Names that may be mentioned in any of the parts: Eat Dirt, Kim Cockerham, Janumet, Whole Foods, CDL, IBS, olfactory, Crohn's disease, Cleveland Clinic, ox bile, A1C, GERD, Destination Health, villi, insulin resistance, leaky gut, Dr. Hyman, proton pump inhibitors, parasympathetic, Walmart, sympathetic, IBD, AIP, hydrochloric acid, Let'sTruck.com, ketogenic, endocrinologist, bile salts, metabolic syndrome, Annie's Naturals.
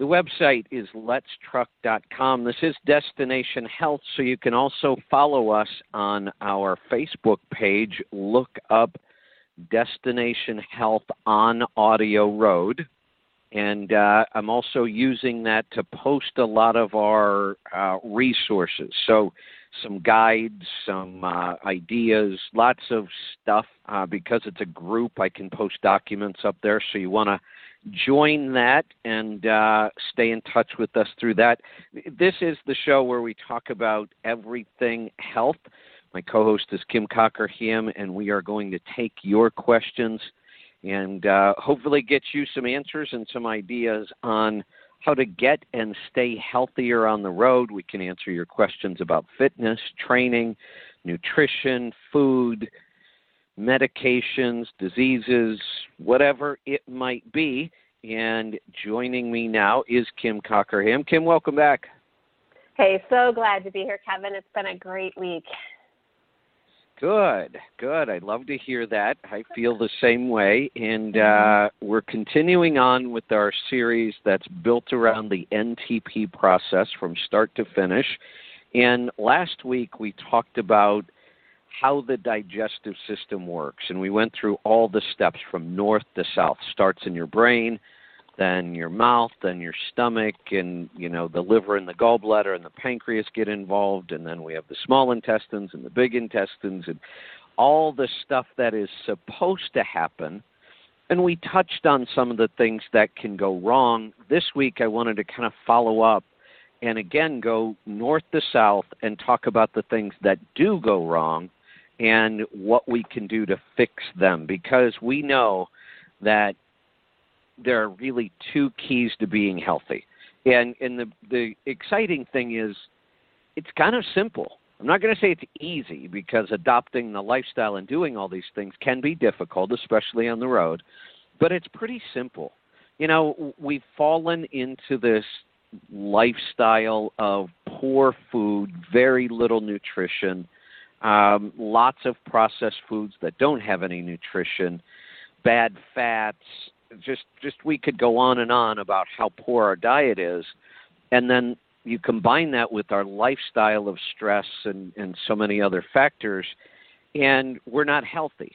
The website is Let'sTruck.com. This is Destination Health, so you can also follow us on our Facebook page. Look up Destination Health on Audio Road. And I'm also using that to post a lot of our resources. So some guides, some ideas, lots of stuff. Because it's a group, I can post documents up there, so you want to join that and stay in touch with us through that. This is the show where we talk about everything health. My co-host is Kim Cockerham, and we are going to take your questions and hopefully get you some answers and some ideas on how to get and stay healthier on the road. We can answer your questions about fitness, training, nutrition, food, medications, diseases, whatever it might be. And joining me now is Kim Cockerham. Kim, welcome back. Hey, so glad to be here, Kevin. It's been a great week. Good. I'd love to hear that. I feel the same way. And we're continuing on with our series that's built around the NTP process from start to finish. And last week we talked about how the digestive system works. And we went through all the steps from north to south. Starts in your brain, then your mouth, then your stomach, and, you know, the liver and the gallbladder and the pancreas get involved. And then we have the small intestines and the big intestines and all the stuff that is supposed to happen. And we touched on some of the things that can go wrong. This week, I wanted to kind of follow up and again go north to south and talk about the things that do go wrong and what we can do to fix them, because we know that there are really two keys to being healthy. And the exciting thing is it's kind of simple. I'm not going to say it's easy, because adopting the lifestyle and doing all these things can be difficult, especially on the road, but it's pretty simple. You know, we've fallen into this lifestyle of poor food, very little nutrition, lots of processed foods that don't have any nutrition, bad fats, just we could go on and on about how poor our diet is. And then you combine that with our lifestyle of stress and so many other factors, and we're not healthy.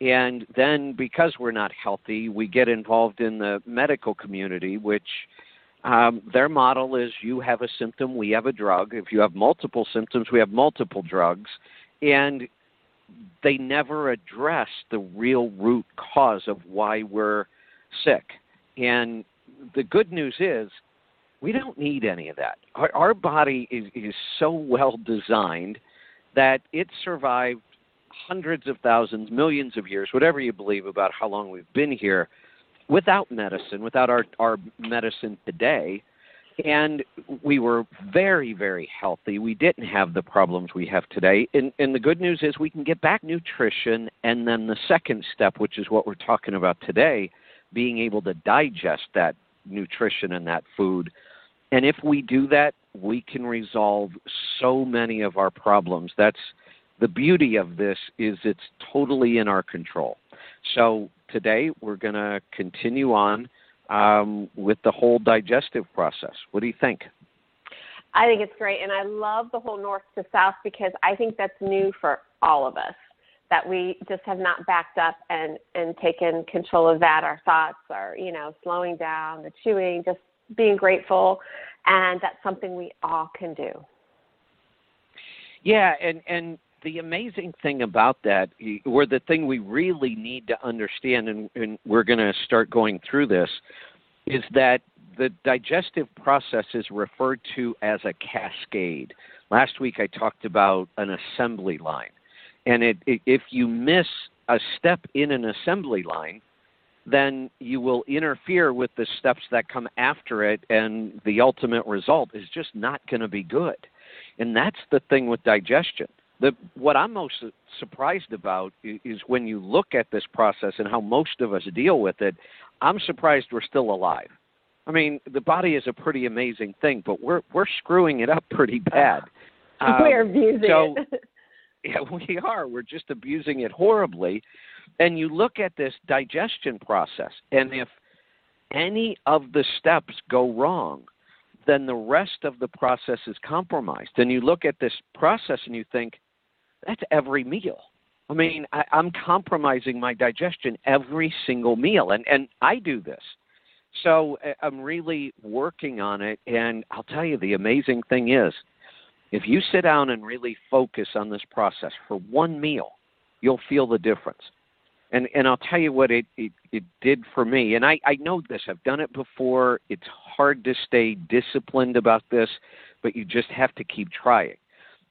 And then because we're not healthy, we get involved in the medical community, which their model is you have a symptom, we have a drug. If you have multiple symptoms, we have multiple drugs. And they never address the real root cause of why we're sick. And the good news is we don't need any of that. Our body is so well designed that it survived hundreds of thousands, millions of years, whatever you believe about how long we've been here, without medicine, without our medicine today. And we were very, very healthy. We didn't have the problems we have today. And the good news is we can get back nutrition, and then the second step, which is what we're talking about today, being able to digest that nutrition and that food. And if we do that, we can resolve so many of our problems. That's the beauty of this, is it's totally in our control. So today we're going to continue on with the whole digestive process. What do you think? I think it's great, and I love the whole north to south, because I think that's new for all of us, that we just have not backed up and taken control of that. Our thoughts are, you know, slowing down, the chewing, just being grateful, and that's something we all can do. Yeah, and the amazing thing about that, or the thing we really need to understand, and we're going to start going through this, is that the digestive process is referred to as a cascade. Last week I talked about an assembly line. And if you miss a step in an assembly line, then you will interfere with the steps that come after it, and the ultimate result is just not going to be good. And that's the thing with digestion. What I'm most surprised about is when you look at this process and how most of us deal with it, I'm surprised we're still alive. I mean, the body is a pretty amazing thing, but we're screwing it up pretty bad. We're abusing it. Yeah, we are. We're just abusing it horribly. And you look at this digestion process, and if any of the steps go wrong, then the rest of the process is compromised. And you look at this process and you think, that's every meal. I mean, I'm compromising my digestion every single meal, and I do this. So I'm really working on it, and I'll tell you, the amazing thing is, if you sit down and really focus on this process for one meal, you'll feel the difference. And I'll tell you what it did for me. And I know this. I've done it before. It's hard to stay disciplined about this, but you just have to keep trying.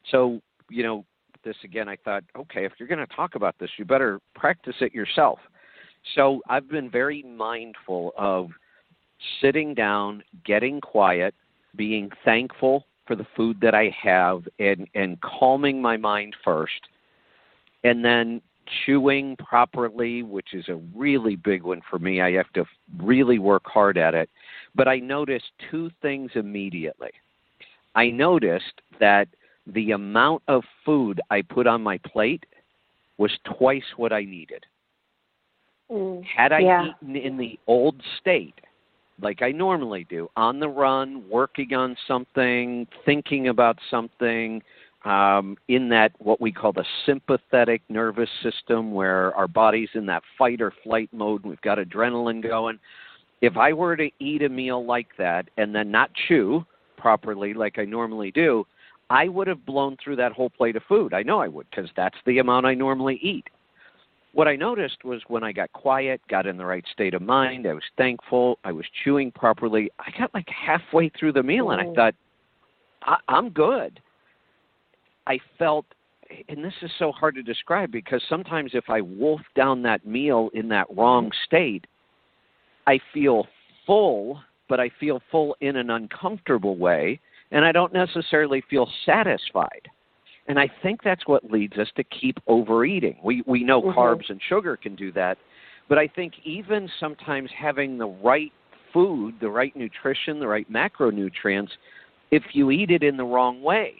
So, you know, this again, I thought, okay, if you're going to talk about this, you better practice it yourself. So I've been very mindful of sitting down, getting quiet, being thankful for the food that I have, and calming my mind first, and then chewing properly, which is a really big one for me. I have to really work hard at it. But I noticed two things immediately. I noticed that the amount of food I put on my plate was twice what I needed. Had I eaten in the old state, like I normally do, on the run, working on something, thinking about something, in that what we call the sympathetic nervous system, where our body's in that fight or flight mode, and we've got adrenaline going. If I were to eat a meal like that and then not chew properly like I normally do, I would have blown through that whole plate of food. I know I would, because that's the amount I normally eat. What I noticed was when I got quiet, got in the right state of mind, I was thankful, I was chewing properly, I got like halfway through the meal and I thought, I'm good. I felt, and this is so hard to describe, because sometimes if I wolf down that meal in that wrong state, I feel full, but I feel full in an uncomfortable way, and I don't necessarily feel satisfied. And I think that's what leads us to keep overeating. We know carbs and sugar can do that, but I think even sometimes having the right food, the right nutrition, the right macronutrients, if you eat it in the wrong way,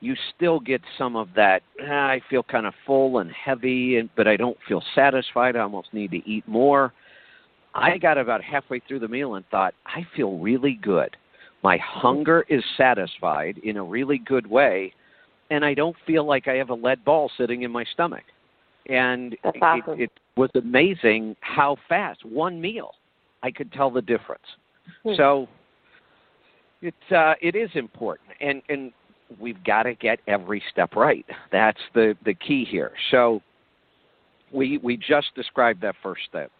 you still get some of that, I feel kind of full and heavy, but I don't feel satisfied. I almost need to eat more. I got about halfway through the meal and thought, I feel really good. My hunger is satisfied in a really good way, and I don't feel like I have a lead ball sitting in my stomach. And that's awesome. It was amazing how fast, one meal, I could tell the difference. So it is important. And we've got to get every step right. That's the key here. So we just described that first step,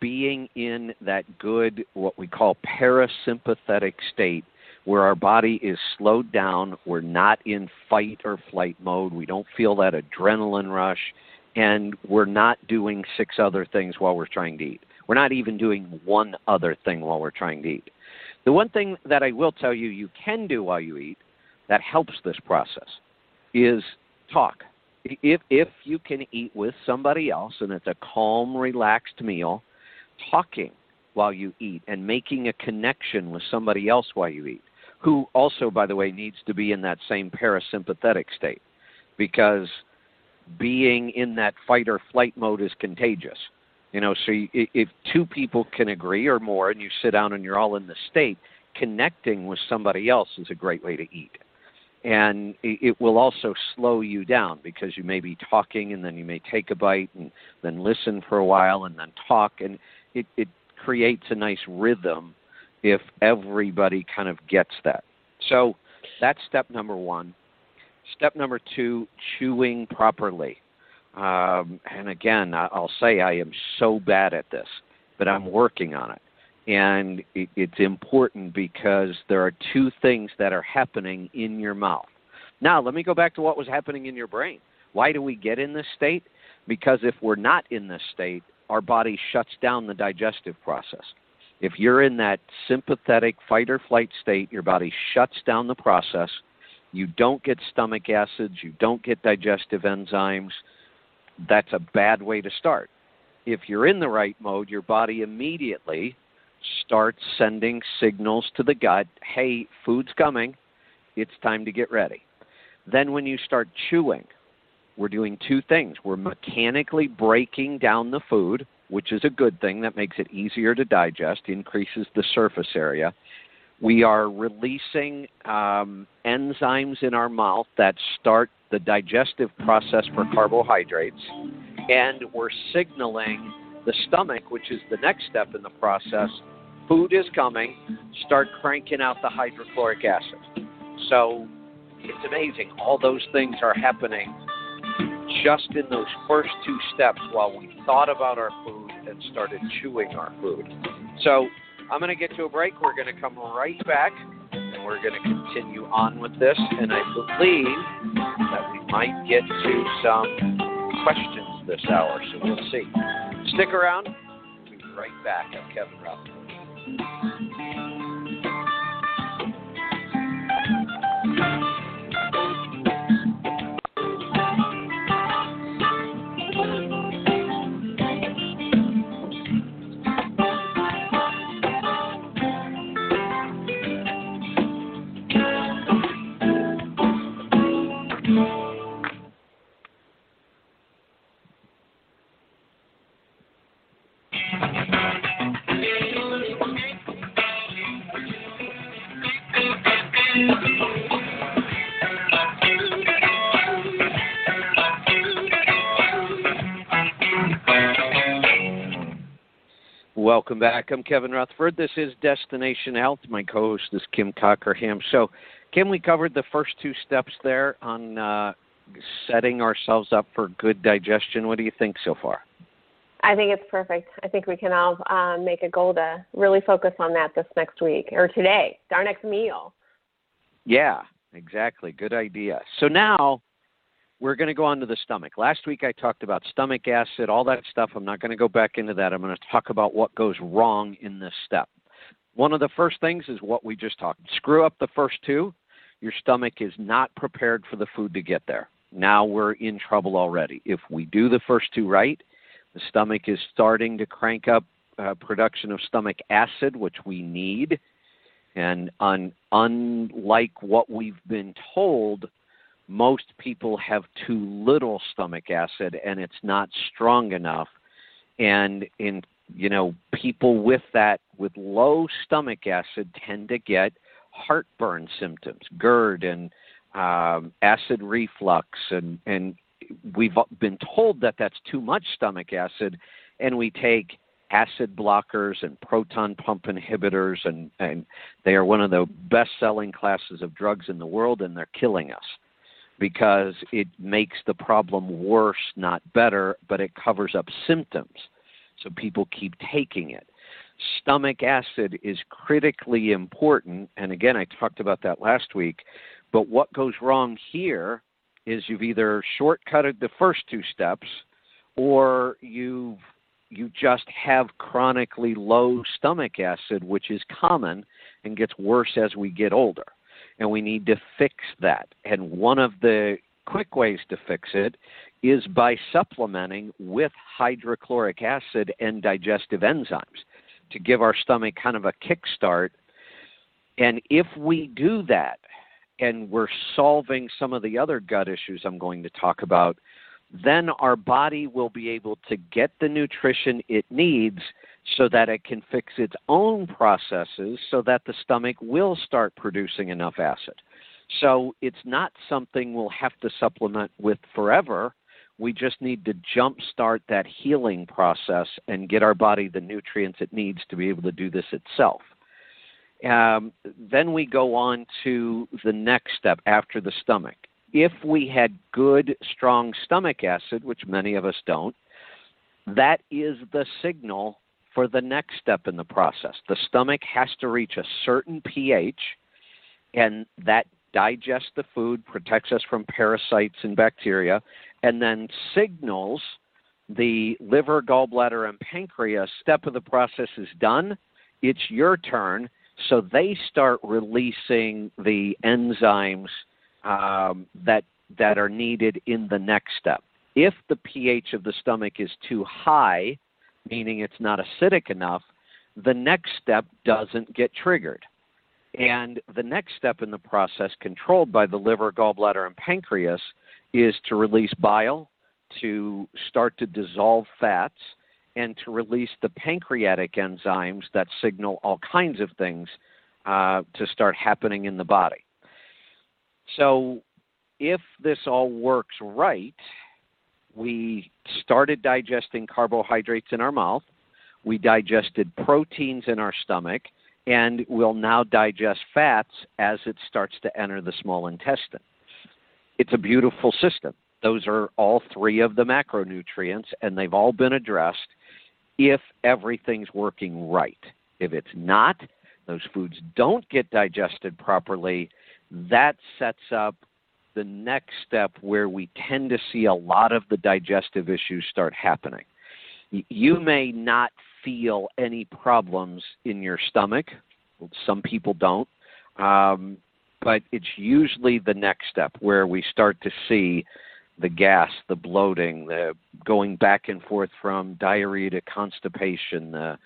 being in that good, what we call parasympathetic state, where our body is slowed down, we're not in fight or flight mode, we don't feel that adrenaline rush, and we're not doing six other things while we're trying to eat. We're not even doing one other thing while we're trying to eat. The one thing that I will tell you you can do while you eat that helps this process is talk. If you can eat with somebody else and it's a calm, relaxed meal, talking while you eat and making a connection with somebody else while you eat, who also, by the way, needs to be in that same parasympathetic state, because being in that fight or flight mode is contagious. You know, so if two people can agree or more and you sit down and you're all in the state, connecting with somebody else is a great way to eat. And it will also slow you down, because you may be talking and then you may take a bite and then listen for a while and then talk. And it creates a nice rhythm if everybody kind of gets that. So that's step number one. Step number two, chewing properly. And again, I'll say I am so bad at this, but I'm working on it. And it's important because there are two things that are happening in your mouth. Now, let me go back to what was happening in your brain. Why do we get in this state? Because if we're not in this state, our body shuts down the digestive process. If you're in that sympathetic fight or flight state, your body shuts down the process. You don't get stomach acids. You don't get digestive enzymes. That's a bad way to start. If you're in the right mode, your body immediately starts sending signals to the gut, hey, food's coming. It's time to get ready. Then when you start chewing, we're doing two things. We're mechanically breaking down the food, which is a good thing. That makes it easier to digest, increases the surface area. We are releasing enzymes in our mouth that start the digestive process for carbohydrates. And we're signaling the stomach, which is the next step in the process. Food is coming. Start cranking out the hydrochloric acid. So it's amazing. All those things are happening just in those first two steps while we thought about our food and started chewing our food. So I'm going to get to a break. We're going to come right back, and we're going to continue on with this. And I believe that we might get to some questions this hour, so we'll see. Stick around. We'll be right back. I'm Kevin Rutherford. Welcome back. I'm Kevin Rutherford. This is Destination Health. My co-host is Kim Cockerham. So, Kim, we covered the first two steps there on setting ourselves up for good digestion. What do you think so far? I think it's perfect. I think we can all make a goal to really focus on that this next week or today, our next meal. Yeah, exactly. Good idea. So now we're going to go on to the stomach. Last week I talked about stomach acid, all that stuff. I'm not going to go back into that. I'm going to talk about what goes wrong in this step. One of the first things is what we just talked. Screw up the first two. Your stomach is not prepared for the food to get there. Now we're in trouble already. If we do the first two right, the stomach is starting to crank up production of stomach acid, which we need. And unlike what we've been told, most people have too little stomach acid, and it's not strong enough. And in people with that, with low stomach acid, tend to get heartburn symptoms, GERD, and acid reflux, and we've been told that that's too much stomach acid, and we take acid blockers and proton pump inhibitors, and they are one of the best-selling classes of drugs in the world, and they're killing us because it makes the problem worse, not better, but it covers up symptoms, so people keep taking it. Stomach acid is critically important, and again, I talked about that last week, but what goes wrong here is you've either shortcutted the first two steps or you just have chronically low stomach acid, which is common and gets worse as we get older. And we need to fix that. And one of the quick ways to fix it is by supplementing with hydrochloric acid and digestive enzymes to give our stomach kind of a kickstart. And if we do that, and we're solving some of the other gut issues I'm going to talk about, then our body will be able to get the nutrition it needs so that it can fix its own processes so that the stomach will start producing enough acid. So it's not something we'll have to supplement with forever. We just need to jumpstart that healing process and get our body the nutrients it needs to be able to do this itself. Then we go on to the next step after the stomach. If we had good, strong stomach acid, which many of us don't, that is the signal for the next step in the process. The stomach has to reach a certain pH, and that digests the food, protects us from parasites and bacteria, and then signals the liver, gallbladder, and pancreas step of the process is done. It's your turn. So they start releasing the enzymes that are needed in the next step. If the pH of the stomach is too high, meaning it's not acidic enough, the next step doesn't get triggered. And the next step in the process, controlled by the liver, gallbladder, and pancreas, is to release bile, to start to dissolve fats, and to release the pancreatic enzymes that signal all kinds of things to start happening in the body. So if this all works right, we started digesting carbohydrates in our mouth, we digested proteins in our stomach, and we'll now digest fats as it starts to enter the small intestine. It's a beautiful system. Those are all three of the macronutrients, and they've all been addressed if everything's working right. If it's not, those foods don't get digested properly, that sets up the next step where we tend to see a lot of the digestive issues start happening. You may not feel any problems in your stomach. Some people don't. But it's usually the next step where we start to see the gas, the bloating, the going back and forth from diarrhea to constipation, the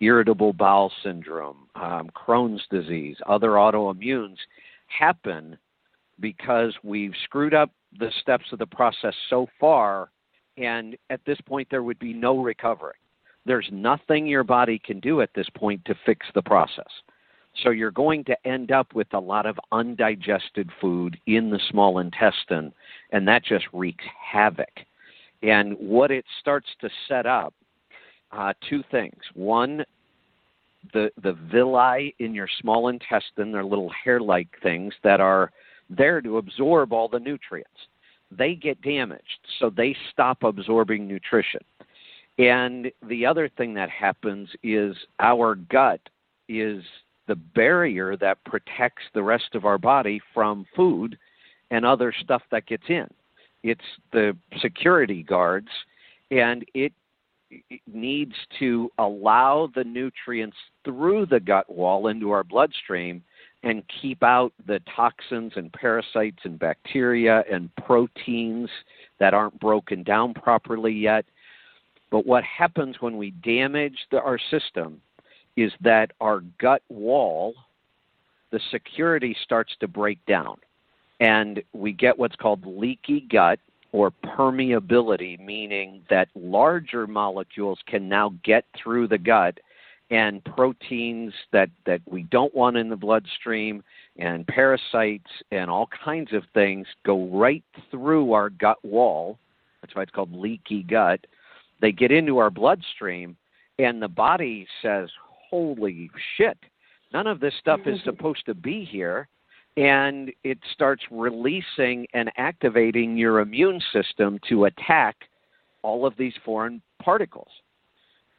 irritable bowel syndrome, Crohn's disease, other autoimmunes happen because we've screwed up the steps of the process so far, and at this point there would be no recovery. There's nothing your body can do at this point to fix the process. So you're going to end up with a lot of undigested food in the small intestine, and that just wreaks havoc. And what it starts to set up, two things. One, the villi in your small intestine, they're little hair-like things that are there to absorb all the nutrients. They get damaged, so they stop absorbing nutrition. And the other thing that happens is our gut is the barrier that protects the rest of our body from food and other stuff that gets in. It's the security guards, and it needs to allow the nutrients through the gut wall into our bloodstream and keep out the toxins and parasites and bacteria and proteins that aren't broken down properly yet. But what happens when we damage our system is that our gut wall, the security starts to break down, and we get what's called leaky gut or permeability, meaning that larger molecules can now get through the gut, and proteins that we don't want in the bloodstream and parasites and all kinds of things go right through our gut wall. That's why it's called leaky gut. They get into our bloodstream, and the body says, holy shit, none of this stuff is supposed to be here. And it starts releasing and activating your immune system to attack all of these foreign particles.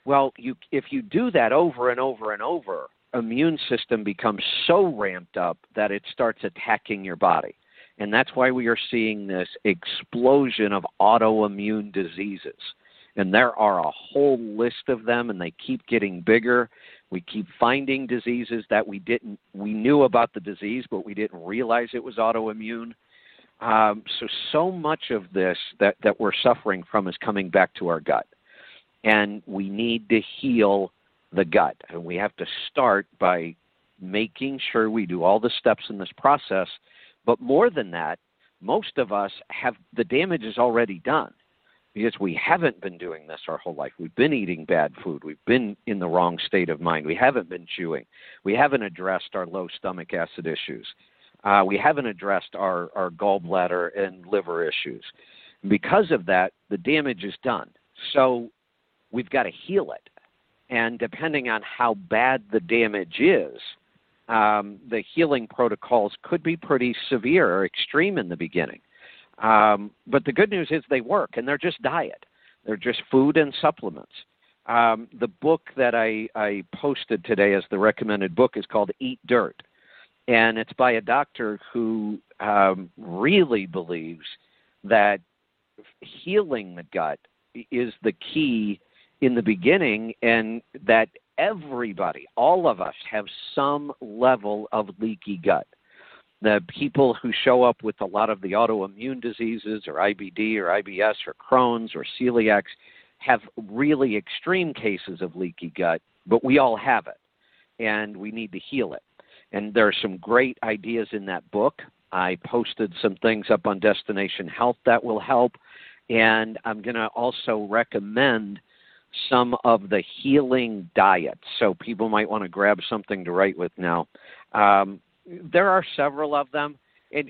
Well, if you do that over and over and over, immune system becomes so ramped up that it starts attacking your body. And that's why we are seeing this explosion of autoimmune diseases. And there are a whole list of them, and they keep getting bigger. We keep finding diseases that we knew about the disease, but we didn't realize it was autoimmune. So much of this that we're suffering from is coming back to our gut. And we need to heal the gut. And we have to start by making sure we do all the steps in this process. But more than that, most of us have the damage is already done, because we haven't been doing this our whole life. We've been eating bad food. We've been in the wrong state of mind. We haven't been chewing. We haven't addressed our low stomach acid issues. We haven't addressed our gallbladder and liver issues. Because of that, the damage is done. So we've got to heal it. And depending on how bad the damage is, the healing protocols could be pretty severe or extreme in the beginning. But the good news is they work, and they're just diet. They're just food and supplements. The book that I posted today as the recommended book is called Eat Dirt. And it's by a doctor who really believes that healing the gut is the key in the beginning, and that everybody, all of us, have some level of leaky gut. The people who show up with a lot of the autoimmune diseases or IBD or IBS or Crohn's or celiacs have really extreme cases of leaky gut, but we all have it, and we need to heal it. And there are some great ideas in that book. I posted some things up on Destination Health that will help, and I'm going to also recommend some of the healing diets. So people might want to grab something to write with now. There are several of them,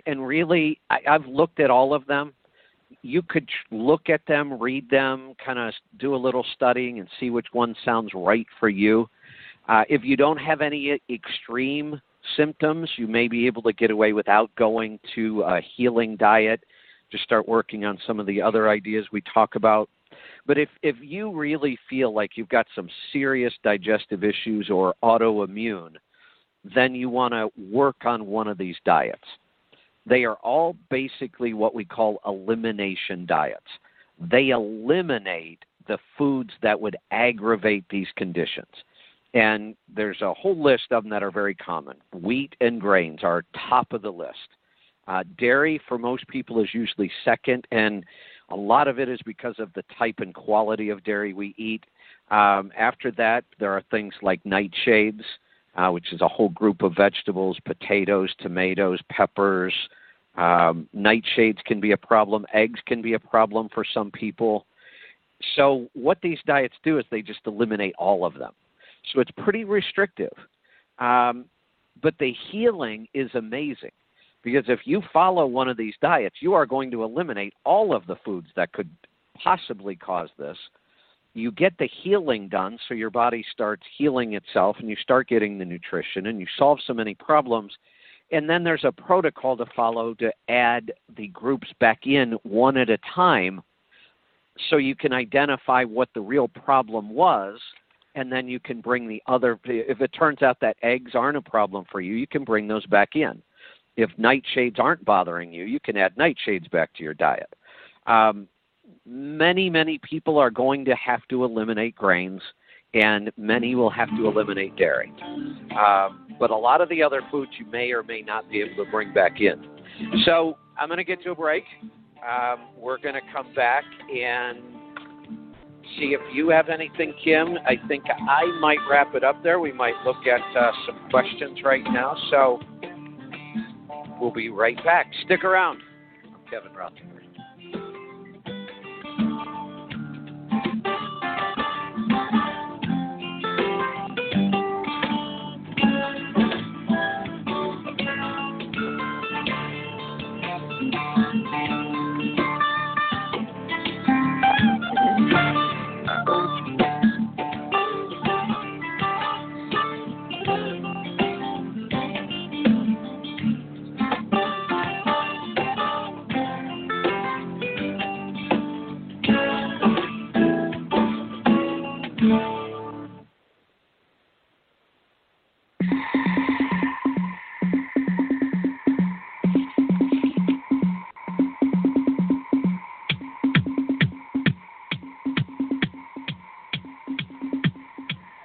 and really, I've looked at all of them. You could look at them, read them, kind of do a little studying and see which one sounds right for you. If you don't have any extreme symptoms, you may be able to get away without going to a healing diet. Just start working on some of the other ideas we talk about. But if you really feel like you've got some serious digestive issues or autoimmune, then you want to work on one of these diets. They are all basically what we call elimination diets. They eliminate the foods that would aggravate these conditions. And there's a whole list of them that are very common. Wheat and grains are top of the list. Dairy for most people is usually second, and a lot of it is because of the type and quality of dairy we eat. After that, there are things like nightshades, which is a whole group of vegetables, potatoes, tomatoes, peppers. Nightshades can be a problem. Eggs can be a problem for some people. So what these diets do is they just eliminate all of them. So it's pretty restrictive. But the healing is amazing, because if you follow one of these diets, you are going to eliminate all of the foods that could possibly cause this. You get the healing done, so your body starts healing itself, and you start getting the nutrition, and you solve so many problems. And then there's a protocol to follow to add the groups back in one at a time, so you can identify what the real problem was, and then you can bring the other. If it turns out that eggs aren't a problem for you, you can bring those back in. If nightshades aren't bothering you, you can add nightshades back to your diet. Many people are going to have to eliminate grains, and many will have to eliminate dairy. But a lot of the other foods you may or may not be able to bring back in. So I'm going to get to a break. We're going to come back and see if you have anything, Kim. I think I might wrap it up there. We might look at some questions right now. So we'll be right back. Stick around. I'm Kevin Rutherford.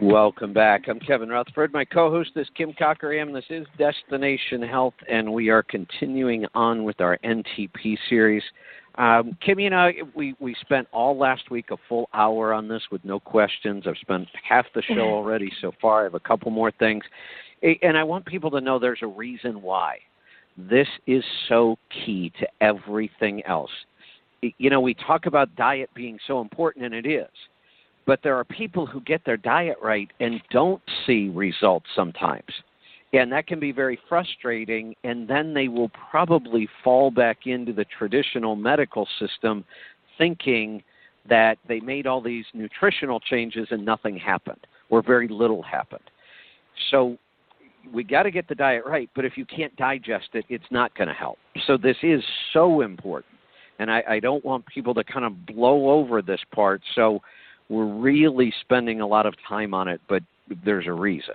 Welcome back. I'm Kevin Rutherford. My co-host is Kim Cockerham. This is Destination Health, and we are continuing on with our NTP series. Kim, you know, we spent all last week a full hour on this with no questions. I've spent half the show already so far. I have a couple more things. And I want people to know there's a reason why. This is so key to everything else. You know, we talk about diet being so important, and it is. But there are people who get their diet right and don't see results sometimes. And that can be very frustrating, and then they will probably fall back into the traditional medical system thinking that they made all these nutritional changes and nothing happened, or very little happened. So we got to get the diet right, but if you can't digest it, it's not going to help. So this is so important, and I don't want people to kind of blow over this part. So we're really spending a lot of time on it, but there's a reason.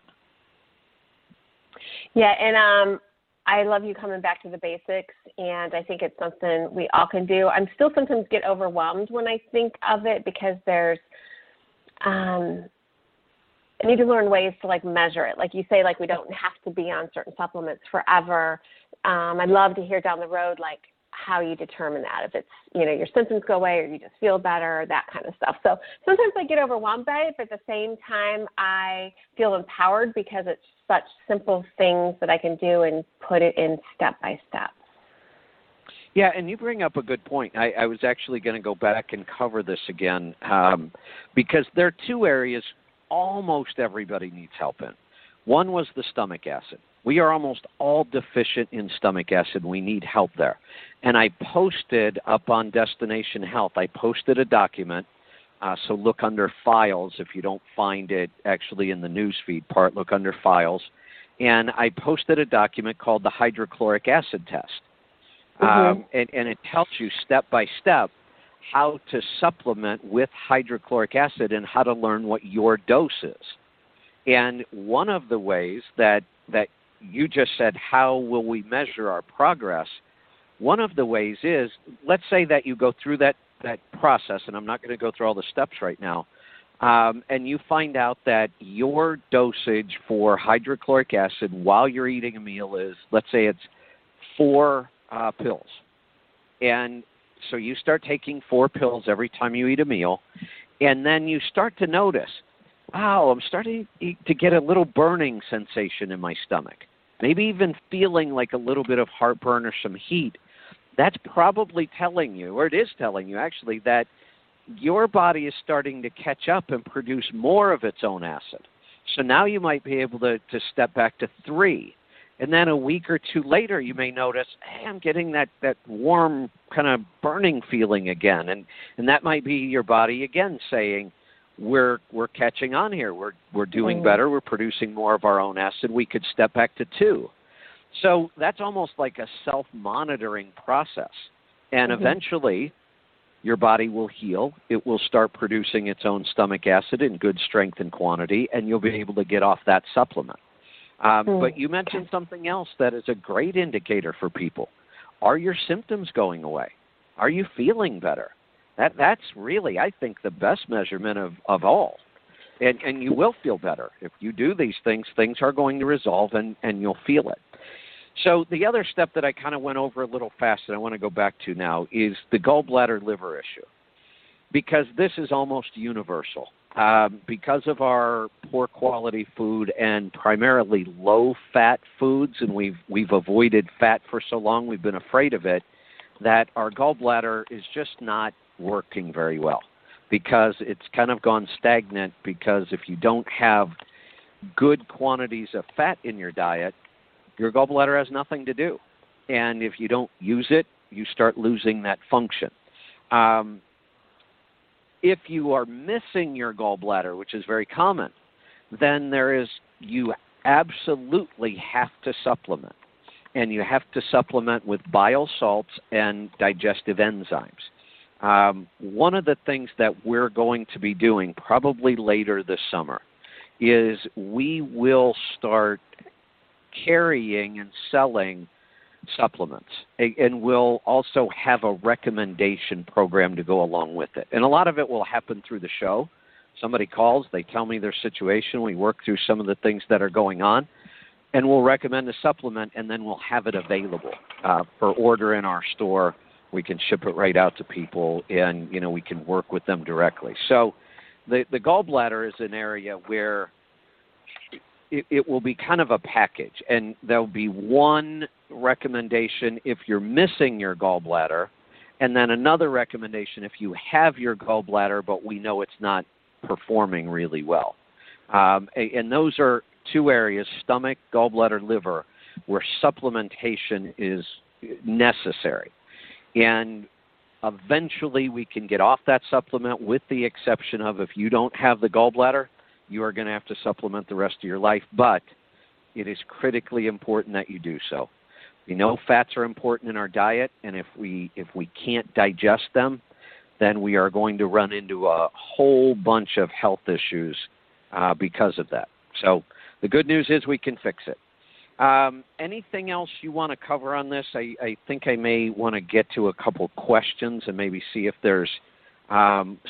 Yeah, and I love you coming back to the basics, and I think it's something we all can do. I'm still sometimes get overwhelmed when I think of it because there's I need to learn ways to, like, measure it. Like you say, like, we don't have to be on certain supplements forever. I'd love to hear down the road, like, how you determine that, if it's, you know, your symptoms go away or you just feel better, that kind of stuff. So sometimes I get overwhelmed by it, but at the same time I feel empowered because it's such simple things that I can do and put it in step by step. Yeah, and you bring up a good point. I was actually going to go back and cover this again because there are two areas almost everybody needs help in. One was the stomach acid. We are almost all deficient in stomach acid. We need help there. And I posted up on Destination Health, I posted a document. So look under files. If you don't find it actually in the newsfeed part, look under files. And I posted a document called the hydrochloric acid test. Mm-hmm. And it tells you step by step how to supplement with hydrochloric acid and how to learn what your dose is. And one of the ways that you just said, how will we measure our progress? One of the ways is, let's say that you go through that process, and I'm not going to go through all the steps right now, and you find out that your dosage for hydrochloric acid while you're eating a meal is, let's say it's 4 pills. And so you start taking 4 pills every time you eat a meal, and then you start to notice, wow, I'm starting to get a little burning sensation in my stomach, maybe even feeling like a little bit of heartburn or some heat. That's probably telling you, or it is telling you actually, that your body is starting to catch up and produce more of its own acid. So now you might be able to step back to 3. And then a week or two later, you may notice, hey, I'm getting that warm kind of burning feeling again. And that might be your body again saying, we're catching on here. We're doing better. We're producing more of our own acid. We could step back to 2. So that's almost like a self-monitoring process. And eventually your body will heal. It will start producing its own stomach acid in good strength and quantity, and you'll be able to get off that supplement. But you mentioned something else that is a great indicator for people. Are your symptoms going away? Are you feeling better? That's really, I think, the best measurement of all. And you will feel better. If you do these things, things are going to resolve and you'll feel it. So the other step that I kind of went over a little fast and I want to go back to now is the gallbladder liver issue, because this is almost universal. Because of our poor quality food and primarily low-fat foods, and we've avoided fat for so long, we've been afraid of it, that our gallbladder is just not working very well because it's kind of gone stagnant, because if you don't have good quantities of fat in your diet, your gallbladder has nothing to do. And if you don't use it, you start losing that function. If you are missing your gallbladder, which is very common, then you absolutely have to supplement. And you have to supplement with bile salts and digestive enzymes. One of the things that we're going to be doing probably later this summer is we will start carrying and selling supplements, and we'll also have a recommendation program to go along with it. And a lot of it will happen through the show. Somebody calls, they tell me their situation, we work through some of the things that are going on, and we'll recommend a supplement, and then we'll have it available for order in our store. We can ship it right out to people, and we can work with them directly. So the gallbladder is an area where it will be kind of a package, and there'll be one recommendation if you're missing your gallbladder, and then another recommendation if you have your gallbladder, but we know it's not performing really well. And those are two areas, stomach, gallbladder, liver, where supplementation is necessary. And eventually we can get off that supplement, with the exception of if you don't have the gallbladder, you are going to have to supplement the rest of your life, but it is critically important that you do so. We know fats are important in our diet, and if we can't digest them, then we are going to run into a whole bunch of health issues because of that. So the good news is we can fix it. Anything else you want to cover on this? I think I may want to get to a couple questions and maybe see if there's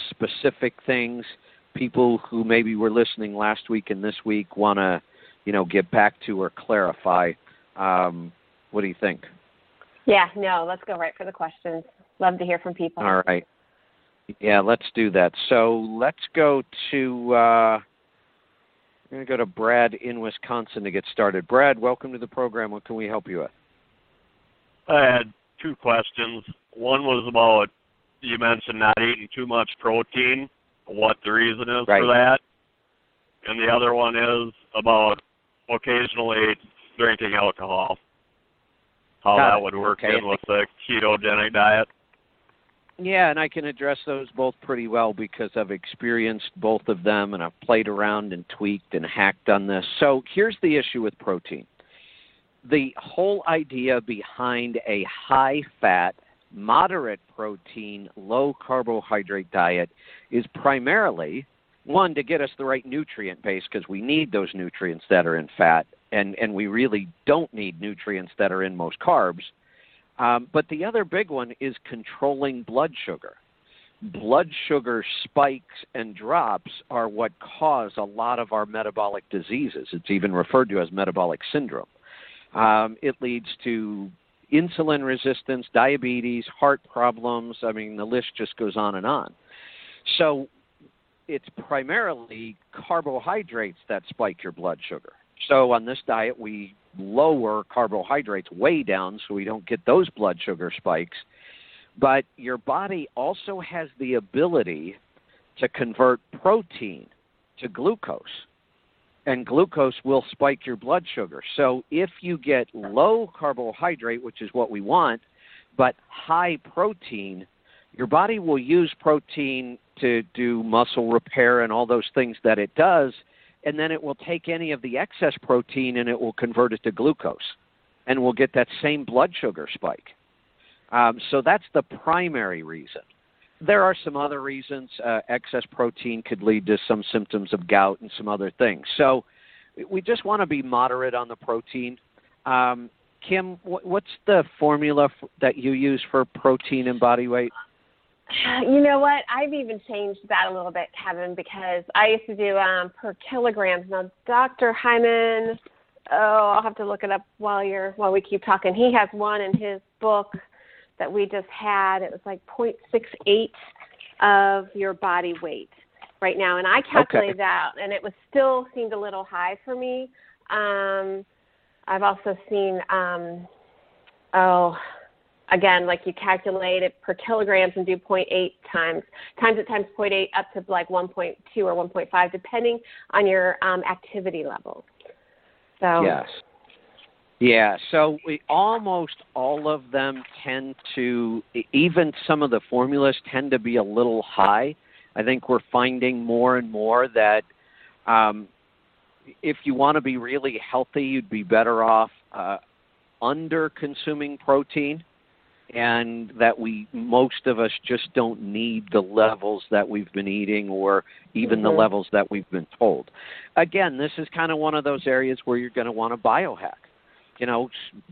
specific things people who maybe were listening last week and this week want to, get back to or clarify. What do you think? Yeah, no, let's go right for the questions. Love to hear from people. All right. Yeah, let's do that. So let's go to we're going to go to Brad in Wisconsin to get started. Brad, welcome to the program. What can we help you with? I had two questions. One was about, you mentioned not eating too much protein, what the reason is for that. And the other one is about occasionally drinking alcohol, how that would work in with the ketogenic diet. Yeah, and I can address those both pretty well because I've experienced both of them and I've played around and tweaked and hacked on this. So here's the issue with protein. The whole idea behind a high-fat, moderate protein, low-carbohydrate diet is primarily, one, to get us the right nutrient base because we need those nutrients that are in fat, and we really don't need nutrients that are in most carbs. But the other big one is controlling blood sugar. Blood sugar spikes and drops are what cause a lot of our metabolic diseases. It's even referred to as metabolic syndrome. It leads to insulin resistance, diabetes, heart problems. I mean, the list just goes on and on. So it's primarily carbohydrates that spike your blood sugar. So on this diet, we lower carbohydrates way down so we don't get those blood sugar spikes. But your body also has the ability to convert protein to glucose, and glucose will spike your blood sugar. So if you get low carbohydrate, which is what we want, but high protein, your body will use protein to do muscle repair and all those things that it does, and then it will take any of the excess protein and it will convert it to glucose, and we'll get that same blood sugar spike. So that's the primary reason. There are some other reasons. Excess protein could lead to some symptoms of gout and some other things. So we just want to be moderate on the protein. Kim, what's the formula that you use for protein and body weight? You know what? I've even changed that a little bit, Kevin, because I used to do per kilograms. Now, Dr. Hyman, I'll have to look it up while we keep talking. He has one in his book that we just had. It was like 0.68 of your body weight right now, and I calculated that, and it was still seemed a little high for me. I've also seen, again, like you calculate it per kilograms and do 0.8 times it times 0.8 up to like 1.2 or 1.5, depending on your activity level. So. Yes. Yeah, so almost all of them tend to, even some of the formulas tend to be a little high. I think we're finding more and more that if you want to be really healthy, you'd be better off under consuming protein, and that most of us just don't need the levels that we've been eating or even the levels that we've been told. Again, this is kind of one of those areas where you're going to want to biohack.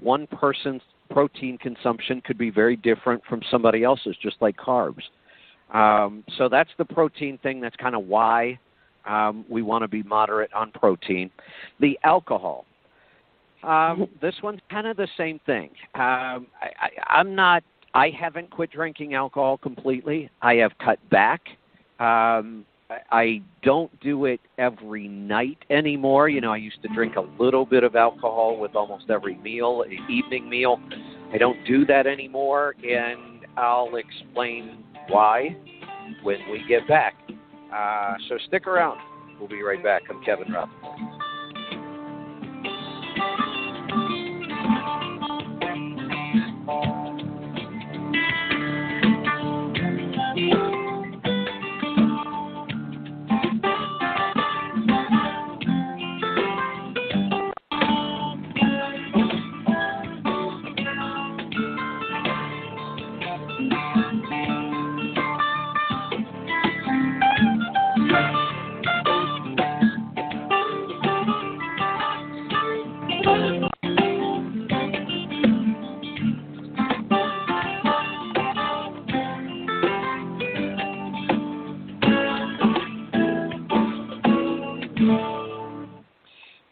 One person's protein consumption could be very different from somebody else's, just like carbs. So that's the protein thing. That's kind of why we want to be moderate on protein. The alcohol. This one's kind of the same thing. I haven't quit drinking alcohol completely. I have cut back. I don't do it every night anymore. I used to drink a little bit of alcohol with almost every meal, evening meal. I don't do that anymore, and I'll explain why when we get back. So stick around. We'll be right back. I'm Kevin Rutherford.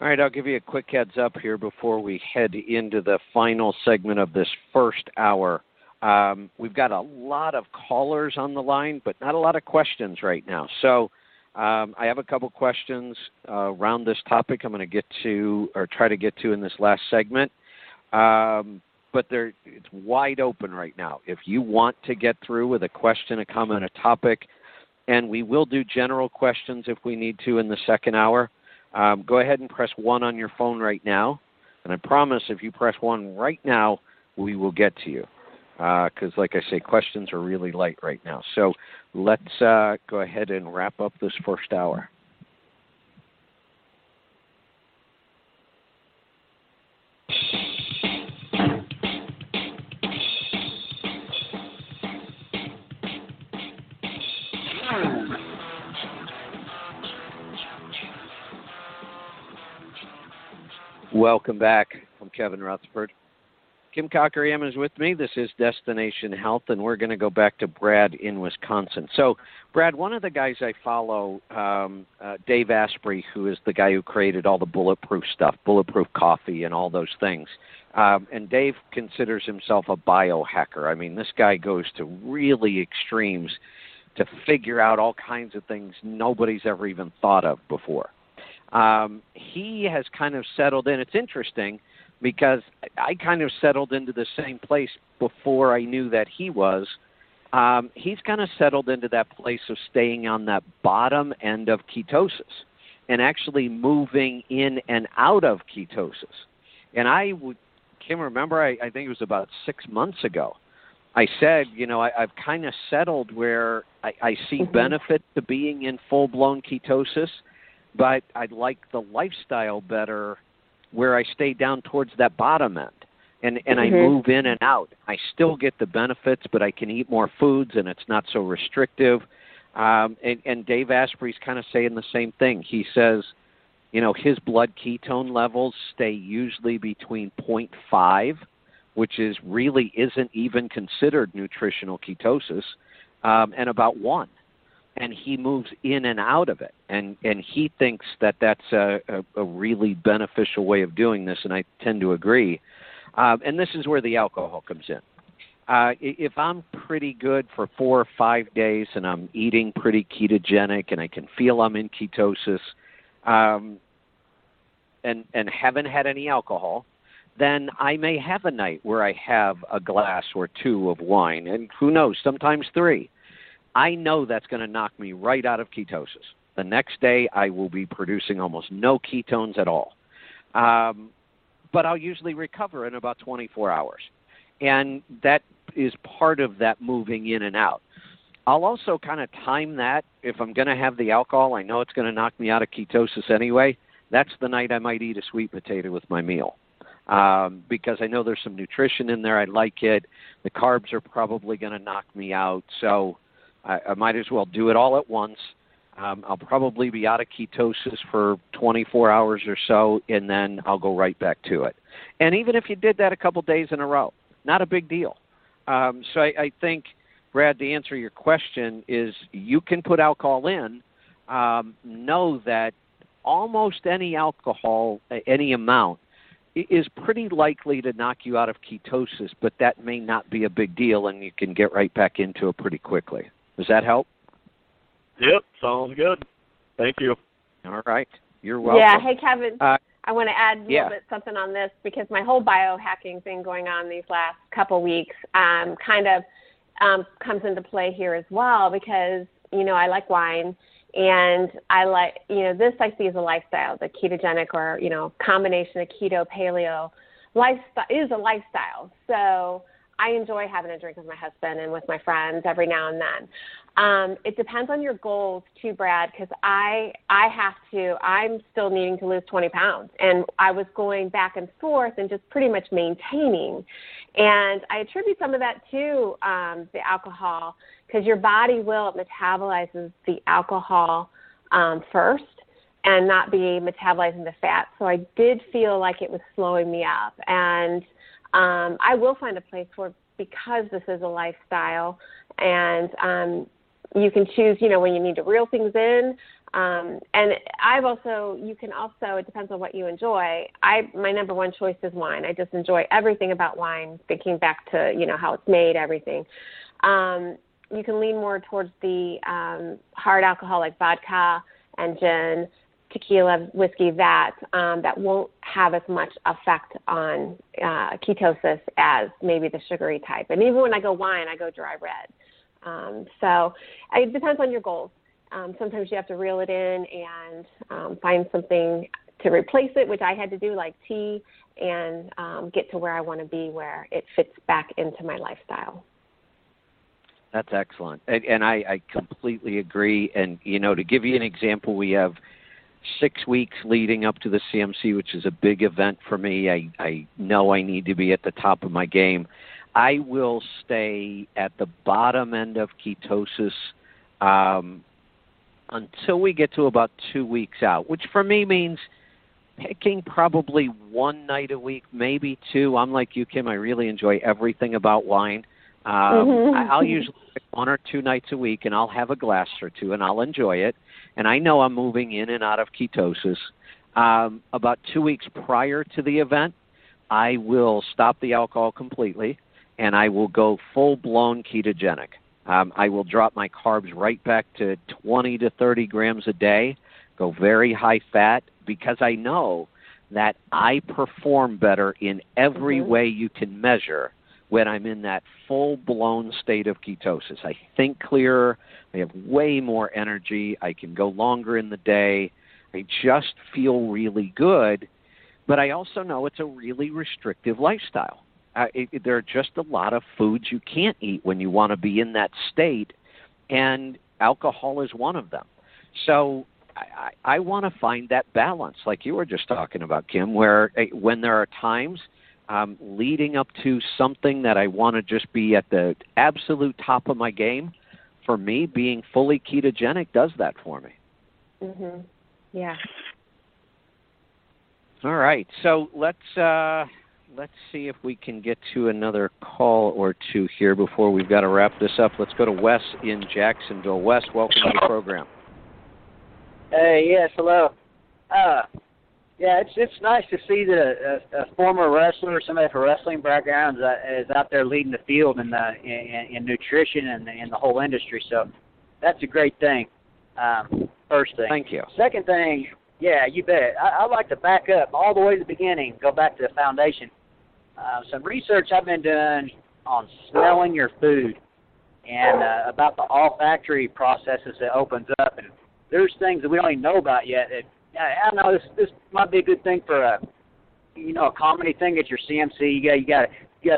All right, I'll give you a quick heads up here before we head into the final segment of this first hour. We've got a lot of callers on the line, but not a lot of questions right now. So I have a couple questions around this topic I'm going to get to or try to get to in this last segment. But it's wide open right now. If you want to get through with a question, a comment, a topic, and we will do general questions if we need to in the second hour, go ahead and press 1 on your phone right now. And I promise if you press 1 right now, we will get to you. Because, like I say, questions are really light right now. So let's go ahead and wrap up this first hour. Welcome back. I'm Kevin Rutherford. Kim Cockerham is with me. This is Destination Health, and we're going to go back to Brad in Wisconsin. So, Brad, one of the guys I follow, Dave Asprey, who is the guy who created all the bulletproof stuff, bulletproof coffee and all those things. And Dave considers himself a biohacker. I mean, this guy goes to really extremes to figure out all kinds of things nobody's ever even thought of before. He has kind of settled in. It's interesting because I kind of settled into the same place before I knew that he was. He's kind of settled into that place of staying on that bottom end of ketosis and actually moving in and out of ketosis. And I think it was about 6 months ago, I said, I've kind of settled where I see benefit to being in full-blown ketosis, but I'd like the lifestyle better where I stay down towards that bottom end and I move in and out. I still get the benefits, but I can eat more foods and it's not so restrictive. And Dave Asprey's kind of saying the same thing. He says, his blood ketone levels stay usually between 0.5, which is really isn't even considered nutritional ketosis, and about 1. And he moves in and out of it, and he thinks that that's a really beneficial way of doing this, and I tend to agree. And this is where the alcohol comes in. If I'm pretty good for 4 or 5 days and I'm eating pretty ketogenic and I can feel I'm in ketosis and haven't had any alcohol, then I may have a night where I have a glass or 2 of wine, and who knows, sometimes 3. I know that's going to knock me right out of ketosis. The next day, I will be producing almost no ketones at all. But I'll usually recover in about 24 hours. And that is part of that moving in and out. I'll also kind of time that. If I'm going to have the alcohol, I know it's going to knock me out of ketosis anyway. That's the night I might eat a sweet potato with my meal. Because I know there's some nutrition in there. I like it. The carbs are probably going to knock me out. So I might as well do it all at once. I'll probably be out of ketosis for 24 hours or so, and then I'll go right back to it. And even if you did that a couple days in a row, not a big deal. So I think, Brad, to answer your question is you can put alcohol in. Know that almost any alcohol, any amount, is pretty likely to knock you out of ketosis, but that may not be a big deal, and you can get right back into it pretty quickly. Does that help? Yep, sounds good. Thank you. All right. You're welcome. Yeah, hey, Kevin, I want to add a little bit something on this because my whole biohacking thing going on these last couple weeks kind of comes into play here as well because, I like wine. And I like, this I see as a lifestyle, the ketogenic or, combination of keto, paleo lifestyle is a lifestyle. So I enjoy having a drink with my husband and with my friends every now and then. It depends on your goals too, Brad, because I'm still needing to lose 20 pounds. And I was going back and forth and just pretty much maintaining. And I attribute some of that to the alcohol because your body will metabolizes the alcohol first and not be metabolizing the fat. So I did feel like it was slowing me up. And I will find a place where, because this is a lifestyle and you can choose, when you need to reel things in, And I've also, you can also, it depends on what you enjoy. My number one choice is wine. I just enjoy everything about wine, thinking back to, you know, how it's made, everything. You can lean more towards the hard alcohol like vodka and gin, tequila, whiskey, that won't have as much effect on ketosis as maybe the sugary type. And even when I go wine, I go dry red. So it depends on your goals. Sometimes you have to reel it in and find something to replace it, which I had to do, like tea, and get to where I want to be, where it fits back into my lifestyle. That's excellent. And I completely agree. And, you know, to give you an example, we have 6 weeks leading up to the CMC, which is a big event for me. I know I need to be at the top of my game. I will stay at the bottom end of ketosis until we get to about 2 weeks out, which for me means picking probably one night a week, maybe two. I'm like you, Kim. I really enjoy everything about wine. I'll usually pick one or two nights a week, and I'll have a glass or two, and I'll enjoy it. And I know I'm moving in and out of ketosis. About 2 weeks prior to the event, I will stop the alcohol completely, and I will go full-blown ketogenic. I will drop my carbs right back to 20 to 30 grams a day, go very high fat, because I know that I perform better in every way you can measure when I'm in that full-blown state of ketosis. I think clearer. I have way more energy. I can go longer in the day. I just feel really good. But I also know it's a really restrictive lifestyle. There are just a lot of foods you can't eat when you want to be in that state, and alcohol is one of them. So I want to find that balance, like you were just talking about, Kim, where when there are times leading up to something that I want to just be at the absolute top of my game, for me, being fully ketogenic does that for me. Mm-hmm. Yeah. All right. So let's see if we can get to another call or two here before we've got to wrap this up. Let's go to Wes in Jacksonville. Wes, welcome to the program. Hey, yes, hello. Yeah, it's nice to see that a former wrestler, somebody from a wrestling background, is out there leading the field in nutrition and in the whole industry. So that's a great thing. First thing. Thank you. Second thing. Yeah, you bet. I like to back up all the way to the beginning, go back to the foundation. Some research I've been doing on smelling your food and about the olfactory processes that opens up. And there's things that we don't even know about yet. I know this might be a good thing for a comedy thing at your CMC. You got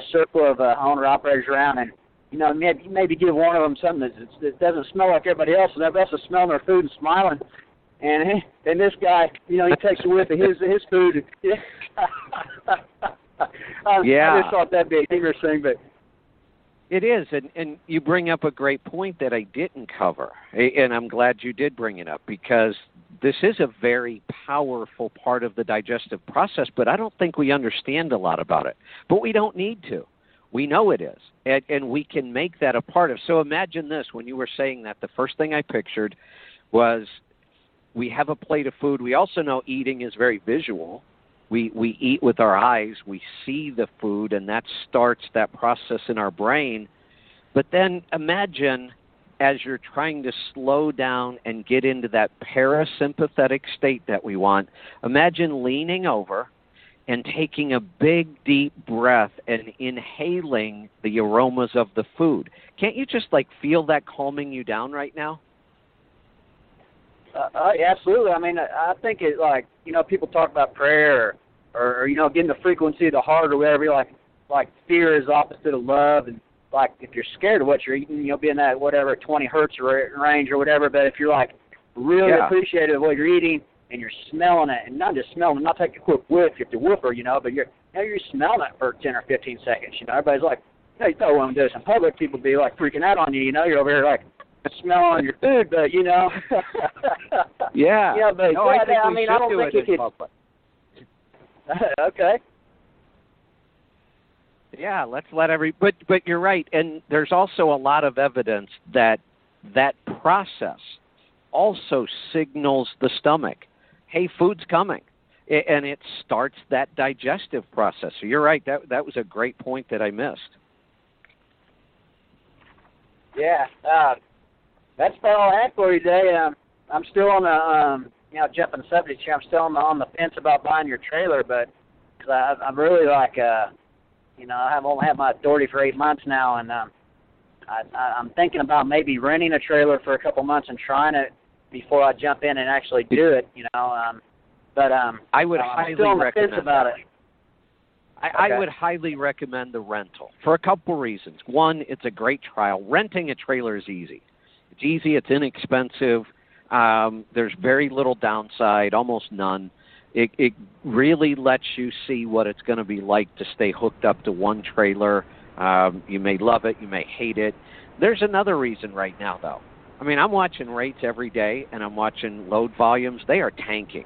a circle of owner operators around, and you know maybe give one of them something that doesn't smell like everybody else, and everybody else is smelling their food and smiling. And this guy, you know, he takes a whiff of his food. I just thought that'd be a humorous thing, but it is. And you bring up a great point that I didn't cover, and I'm glad you did bring it up, because this is a very powerful part of the digestive process, but I don't think we understand a lot about it. But we don't need to. We know it is, and we can make that a part of. So imagine this. When you were saying that, the first thing I pictured was, we have a plate of food. We also know eating is very visual. We eat with our eyes. We see the food, and that starts that process in our brain. But then imagine, as you're trying to slow down and get into that parasympathetic state that we want, imagine leaning over and taking a big, deep breath and inhaling the aromas of the food. Can't you just, feel that calming you down right now? Absolutely. I mean, I think it, people talk about prayer or getting the frequency of the heart or whatever. Like fear is opposite of love, and if you're scared of what you're eating, you'll be in that whatever 20 hertz range or whatever. But if you're really appreciative of what you're eating and you're smelling it, and not just smelling, not taking a quick whiff, you have to whooper, but you're smelling it for 10 or 15 seconds. Everybody's you don't want to do this in public. People be freaking out on you. You're over here smell on your food, but yeah, but no, I don't think you could. Okay. Yeah, let's let but you're right, and there's also a lot of evidence that process also signals the stomach, hey, food's coming. And it starts that digestive process. So you're right. That was a great point that I missed. Yeah, that's about all I had for you today. I'm still on the, you know, jumping the subject here. I'm still on the fence about buying your trailer, but because I'm really like, you know, I've only had my authority for 8 months now, and I'm thinking about maybe renting a trailer for a couple months and trying it before I jump in and actually do it. You know, but I would highly recommend about it. I would highly recommend the rental for a couple reasons. One, it's a great trial. Renting a trailer is easy. It's easy. It's inexpensive. There's very little downside, almost none. It really lets you see what it's going to be like to stay hooked up to one trailer. You may love it. You may hate it. There's another reason right now, though. I mean, I'm watching rates every day, and I'm watching load volumes. They are tanking.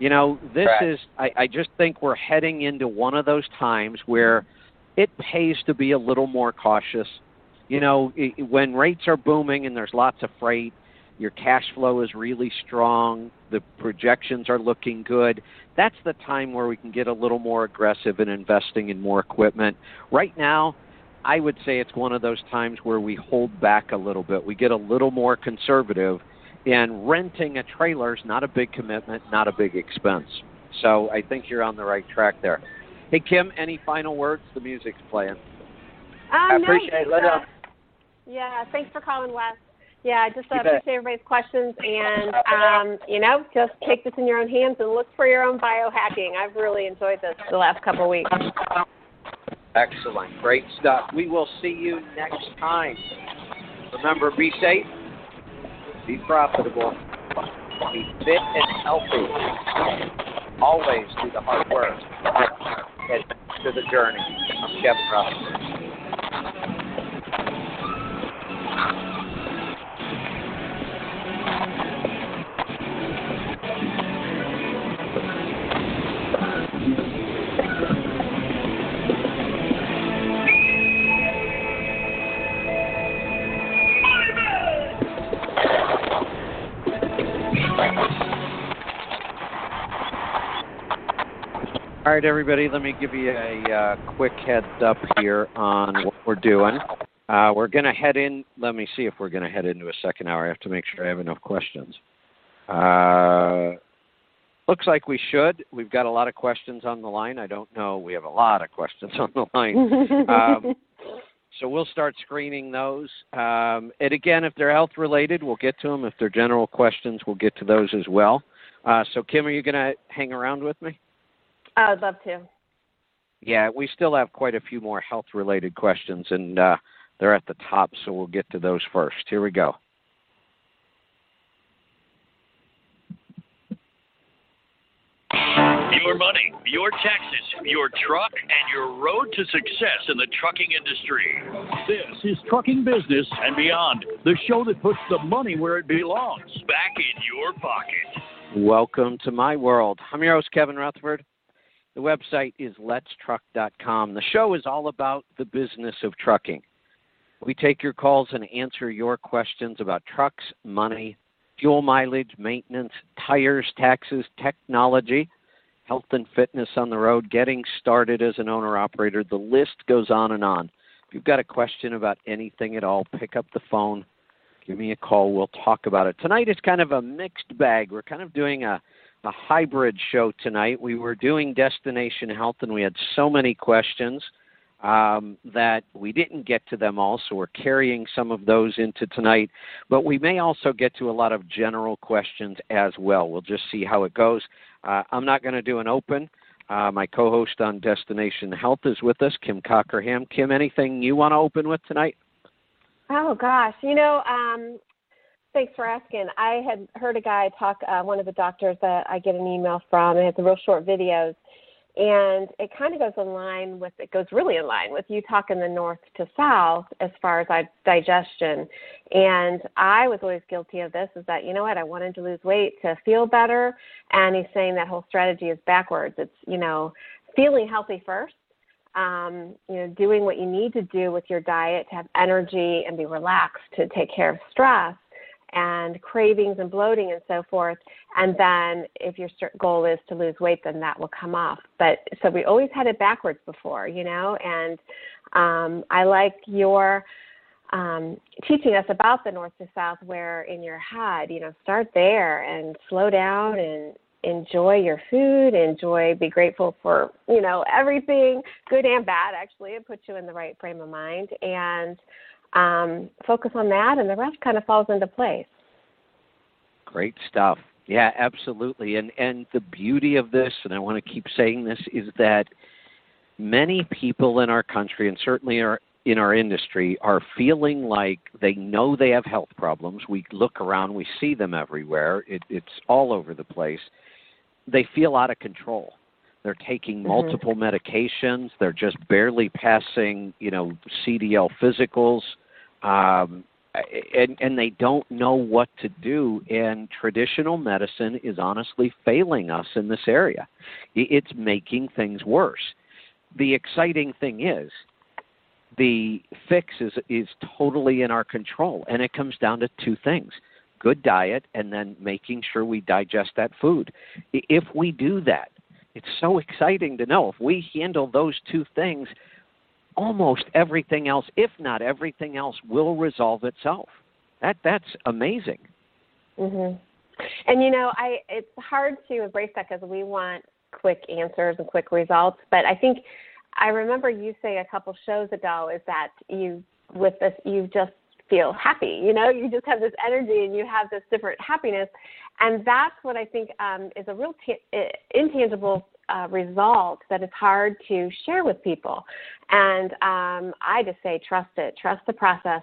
You know, this is, I just think we're heading into one of those times where it pays to be a little more cautious. You know, when rates are booming and there's lots of freight, your cash flow is really strong, the projections are looking good, that's the time where we can get a little more aggressive in investing in more equipment. Right now, I would say it's one of those times where we hold back a little bit. We get a little more conservative. And renting a trailer is not a big commitment, not a big expense. So I think you're on the right track there. Hey, Kim, any final words? The music's playing. I appreciate it. Yeah, thanks for calling, Wes. Yeah, I just appreciate everybody's questions. And, you know, just take this in your own hands and look for your own biohacking. I've really enjoyed this the last couple of weeks. Excellent. Great stuff. We will see you next time. Remember, be safe. Be profitable, be fit and healthy, always do the hard work, and to the journey. I'm Kevin Rutherford. All right, everybody, let me give you a quick heads up here on what we're doing. We're going to head in. Let me see if we're going to head into a second hour. I have to make sure I have enough questions. Looks like we should. We've got a lot of questions on the line. I don't know. We have a lot of questions on the line. So we'll start screening those. And, again, if they're health-related, we'll get to them. If they're general questions, we'll get to those as well. So, Kim, are you going to hang around with me? I'd love to. Yeah, we still have quite a few more health-related questions, and they're at the top, so we'll get to those first. Here we go. Your money, your taxes, your truck, and your road to success in the trucking industry. This is Trucking Business and Beyond, the show that puts the money where it belongs, back in your pocket. Welcome to my world. I'm your host, Kevin Rutherford. The website is Let'sTruck.com. The show is all about the business of trucking. We take your calls and answer your questions about trucks, money, fuel mileage, maintenance, tires, taxes, technology, health and fitness on the road, getting started as an owner-operator. The list goes on and on. If you've got a question about anything at all, pick up the phone, give me a call. We'll talk about it. Tonight is kind of a mixed bag. We're kind of doing a hybrid show tonight. We were doing Destination Health, and we had so many questions that we didn't get to them all, so we're carrying some of those into tonight. But we may also get to a lot of general questions as well. We'll just see how it goes. I'm not going to do an open. My co-host on Destination Health is with us, Kim Cockerham. Kim, anything you want to open with tonight? Oh, gosh. You know, thanks for asking. I had heard a guy talk, one of the doctors that I get an email from, and it's a real short videos, and it kind of goes in line with, it goes really in line with you talking the north to south as far as digestion. And I was always guilty of this, is that, you know what, I wanted to lose weight to feel better, and he's saying that whole strategy is backwards. It's, you know, feeling healthy first. You know, doing what you need to do with your diet to have energy and be relaxed to take care of stress. and cravings and bloating and so forth. And then if your goal is to lose weight, then that will come off. But so we always had it backwards before, you know, and I like your teaching us about the north to south, where in your head, you know, start there and slow down and enjoy your food, be grateful for, you know, everything, good and bad, actually. It puts you in the right frame of mind, and focus on that, and the rest kind of falls into place. Great stuff. Yeah, absolutely. And the beauty of this, and I want to keep saying this, is that many people in our country, and certainly in our industry, are feeling like they know they have health problems. We look around, we see them everywhere. It's all over the place. They feel out of control. They're taking multiple medications. They're just barely passing, you know, CDL physicals, and they don't know what to do. And traditional medicine is honestly failing us in this area. It's making things worse. The exciting thing is the fix is totally in our control, and it comes down to two things: good diet and then making sure we digest that food. If we do that, it's so exciting to know if we handle those two things, almost everything else, if not everything else, will resolve itself. That's amazing. Mm-hmm. And, you know, it's hard to embrace that because we want quick answers and quick results. But I think I remember you saying a couple shows ago is that you just feel happy, you know, you just have this energy and you have this different happiness. And that's what I think is a real intangible result that is hard to share with people. And I just say, trust it, trust the process,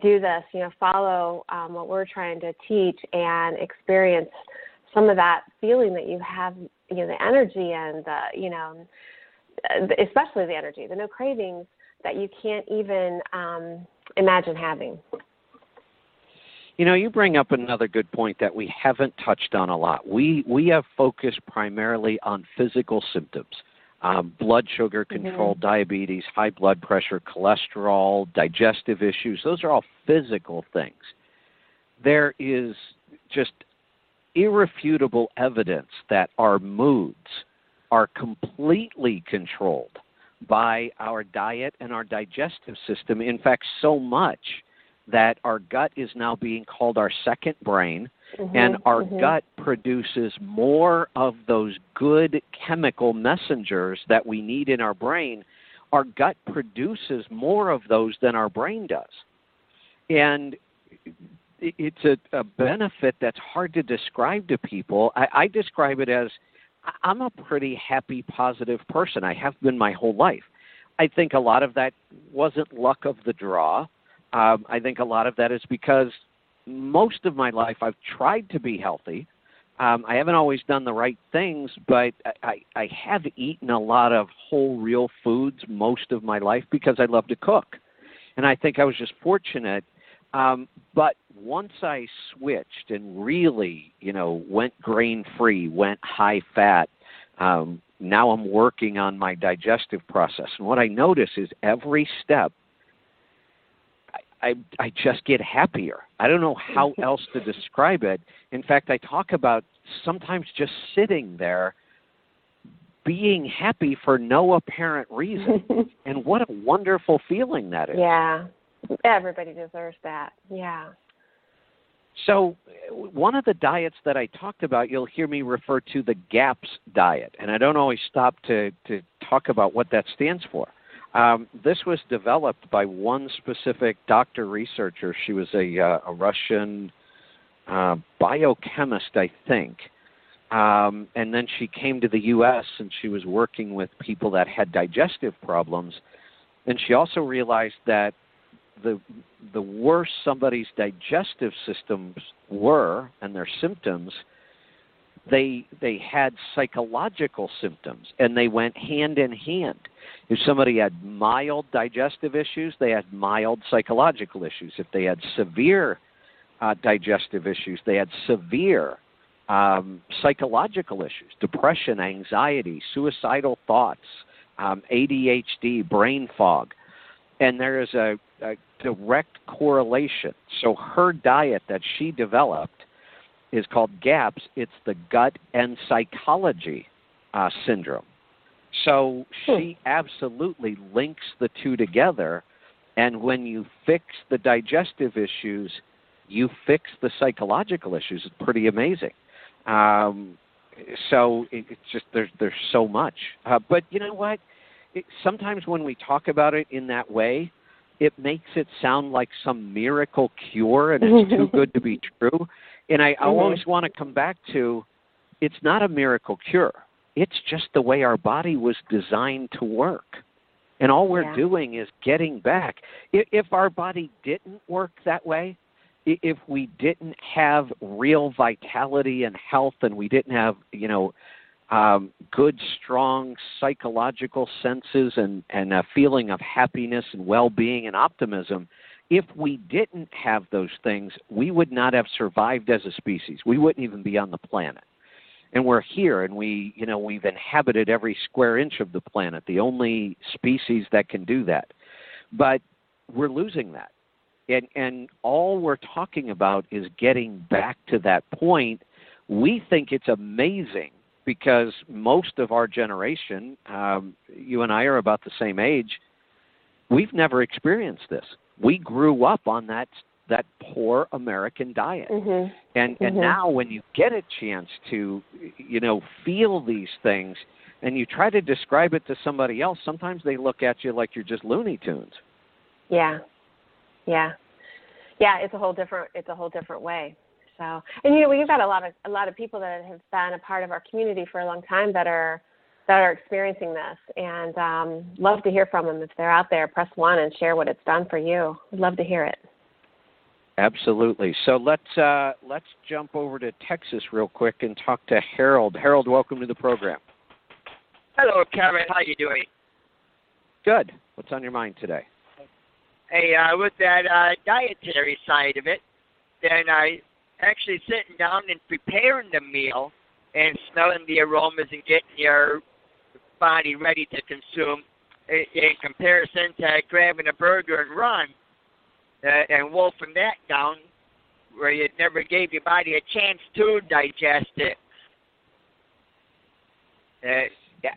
do this, you know, follow what we're trying to teach, and experience some of that feeling that you have, you know, the energy and, you know, especially the energy, the no cravings that you can't even imagine having. You know, you bring up another good point that we haven't touched on a lot. We have focused primarily on physical symptoms, blood sugar control, diabetes, high blood pressure, cholesterol, digestive issues. Those are all physical things. There is just irrefutable evidence that our moods are completely controlled by our diet and our digestive system. In fact, so much that our gut is now being called our second brain, and our gut produces more of those good chemical messengers that we need in our brain. Our gut produces more of those than our brain does. And it's a benefit that's hard to describe to people. I describe it as, I'm a pretty happy, positive person. I have been my whole life. I think a lot of that wasn't luck of the draw. I think a lot of that is because most of my life I've tried to be healthy. I haven't always done the right things, but I have eaten a lot of whole, real foods most of my life because I love to cook. And I think I was just fortunate. But once I switched and really, you know, went grain-free, went high-fat, now I'm working on my digestive process. And what I notice is every step, I just get happier. I don't know how else to describe it. In fact, I talk about sometimes just sitting there being happy for no apparent reason. And what a wonderful feeling that is. Yeah, everybody deserves that. Yeah. So one of the diets that I talked about, you'll hear me refer to the GAPS diet. And I don't always stop to talk about what that stands for. This was developed by one specific doctor researcher. She was a Russian biochemist, I think. And then she came to the U.S. and she was working with people that had digestive problems. And she also realized that the worse somebody's digestive systems were and their symptoms, they had psychological symptoms, and they went hand in hand. If somebody had mild digestive issues, they had mild psychological issues. If they had severe digestive issues, they had severe psychological issues, depression, anxiety, suicidal thoughts, ADHD, brain fog. and there is a direct correlation. So her diet that she developed is called GAPS. It's the gut and psychology syndrome. So she absolutely links the two together, and when you fix the digestive issues, you fix the psychological issues. It's pretty amazing. So it's just there's so much. But you know what? Sometimes when we talk about it in that way, it makes it sound like some miracle cure, and it's too good to be true. And I always want to come back to, it's not a miracle cure. It's just the way our body was designed to work. And all we're doing is getting back. If our body didn't work that way, if we didn't have real vitality and health, and we didn't have, good, strong psychological senses and a feeling of happiness and well-being and optimism, if we didn't have those things, we would not have survived as a species. We wouldn't even be on the planet. And we're here, and we've inhabited every square inch of the planet, the only species that can do that. But we're losing that. And all we're talking about is getting back to that point. We think it's amazing because most of our generation, you and I are about the same age, we've never experienced this. We grew up on that poor American diet. And now when you get a chance to, feel these things and you try to describe it to somebody else, sometimes they look at you like you're just Looney Tunes. Yeah. It's a whole different way. So, and we've got a lot of people that have been a part of our community for a long time that are experiencing this, and love to hear from them. If they're out there, press 1 and share what it's done for you. We'd love to hear it. Absolutely. So let's jump over to Texas real quick and talk to Harold. Harold, welcome to the program. Hello, Kevin. How you doing? Good. What's on your mind today? Hey, with that dietary side of it, then I actually sitting down and preparing the meal and smelling the aromas and getting your body ready to consume in comparison to grabbing a burger and run and wolfing that down where you never gave your body a chance to digest it.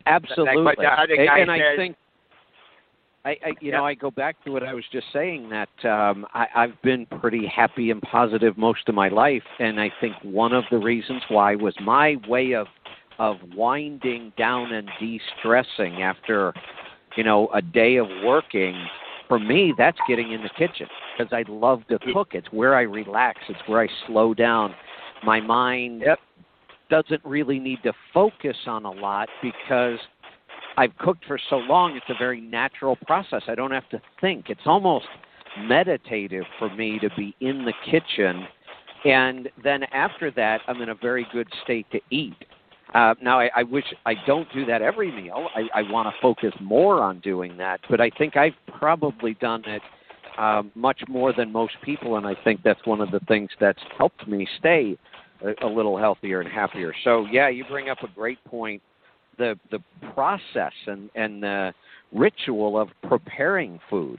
Absolutely. Like what the other guy and says, I think... I go back to what I was just saying, that I've been pretty happy and positive most of my life, and I think one of the reasons why was my way of winding down and de-stressing after, a day of working. For me, that's getting in the kitchen because I love to cook. It's where I relax. It's where I slow down. My mind doesn't really need to focus on a lot because – I've cooked for so long, it's a very natural process. I don't have to think. It's almost meditative for me to be in the kitchen. And then after that, I'm in a very good state to eat. Now, I wish I don't do that every meal. I want to focus more on doing that. But I think I've probably done it much more than most people. And I think that's one of the things that's helped me stay a little healthier and happier. So, yeah, you bring up a great point. The process and the ritual of preparing food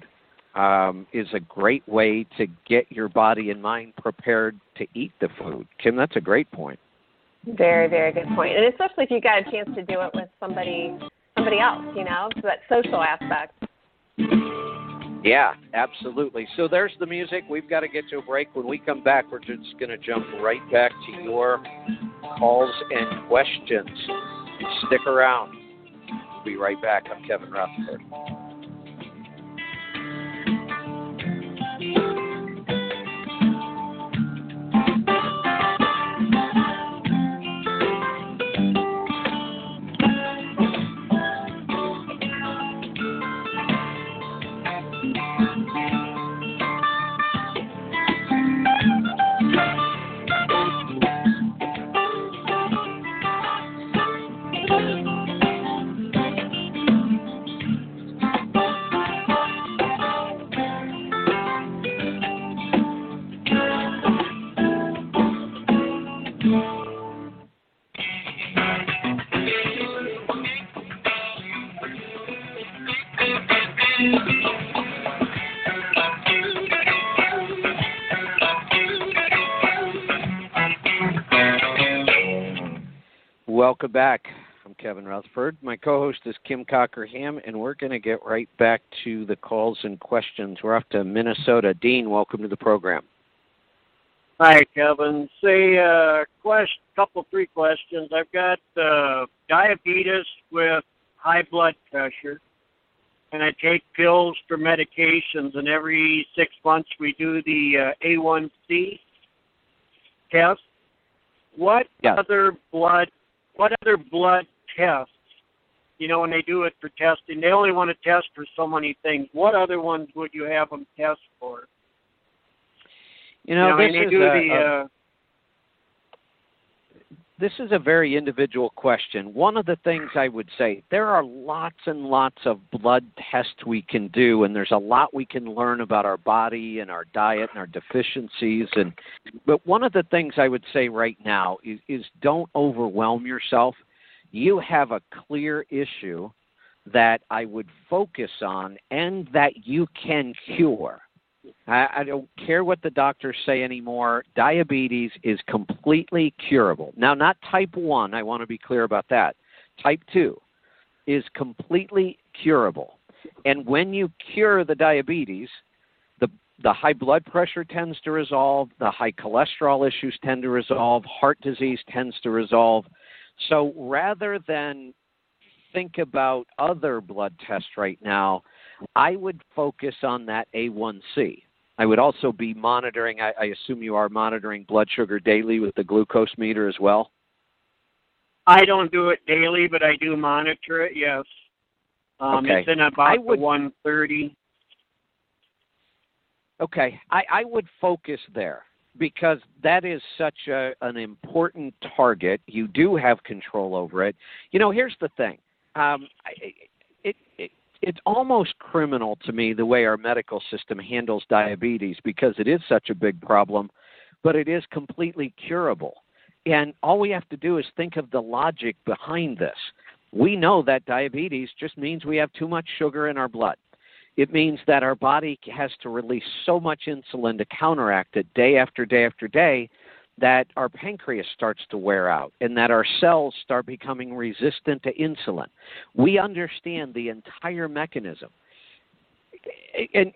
is a great way to get your body and mind prepared to eat the food. Kim, that's a great point. Very, very good point. And especially if you got a chance to do it with somebody else, so that social aspect. Yeah, absolutely. So there's the music. We've got to get to a break. When we come back, we're just going to jump right back to your calls and questions. Stick around. We'll be right back. I'm Kevin Rutherford. welcome back. I'm Kevin Rutherford. My co-host is Kim Cockerham, and we're going to get right back to the calls and questions. We're off to Minnesota. Dean, welcome to the program. Hi, Kevin. Say a three questions. I've got diabetes with high blood pressure, and I take pills for medications, and every 6 months we do the A1C test. What other blood tests, you know, when they do it for testing, they only want to test for so many things. What other ones would you have them test for? This is a very individual question. One of the things I would say, there are lots and lots of blood tests we can do, and there's a lot we can learn about our body and our diet and our deficiencies. But one of the things I would say right now is don't overwhelm yourself. You have a clear issue that I would focus on and that you can cure. I don't care what the doctors say anymore. Diabetes is completely curable. Now, not type 1. I want to be clear about that. Type 2 is completely curable. And when you cure the diabetes, the high blood pressure tends to resolve. The high cholesterol issues tend to resolve. Heart disease tends to resolve. So rather than think about other blood tests right now, I would focus on that A1C. I would also be monitoring, I assume you are monitoring blood sugar daily with the glucose meter as well? I don't do it daily, but I do monitor it, yes. Okay. It's in about 130. Okay. I would focus there because that is such an important target. You do have control over it. You know, here's the thing. It's almost criminal to me the way our medical system handles diabetes because it is such a big problem, but it is completely curable. And all we have to do is think of the logic behind this. We know that diabetes just means we have too much sugar in our blood. It means that our body has to release so much insulin to counteract it day after day after day that our pancreas starts to wear out and that our cells start becoming resistant to insulin. We understand the entire mechanism.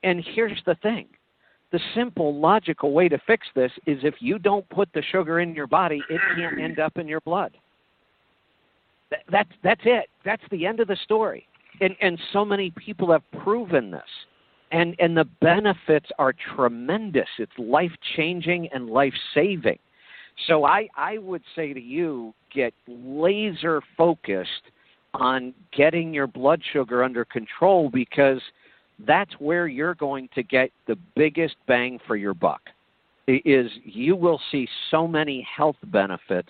And here's the thing. The simple, logical way to fix this is if you don't put the sugar in your body, it can't end up in your blood. That's it. That's the end of the story. And so many people have proven this. And the benefits are tremendous. It's life-changing and life-saving. So I would say to you, get laser focused on getting your blood sugar under control because that's where you're going to get the biggest bang for your buck. Is you will see so many health benefits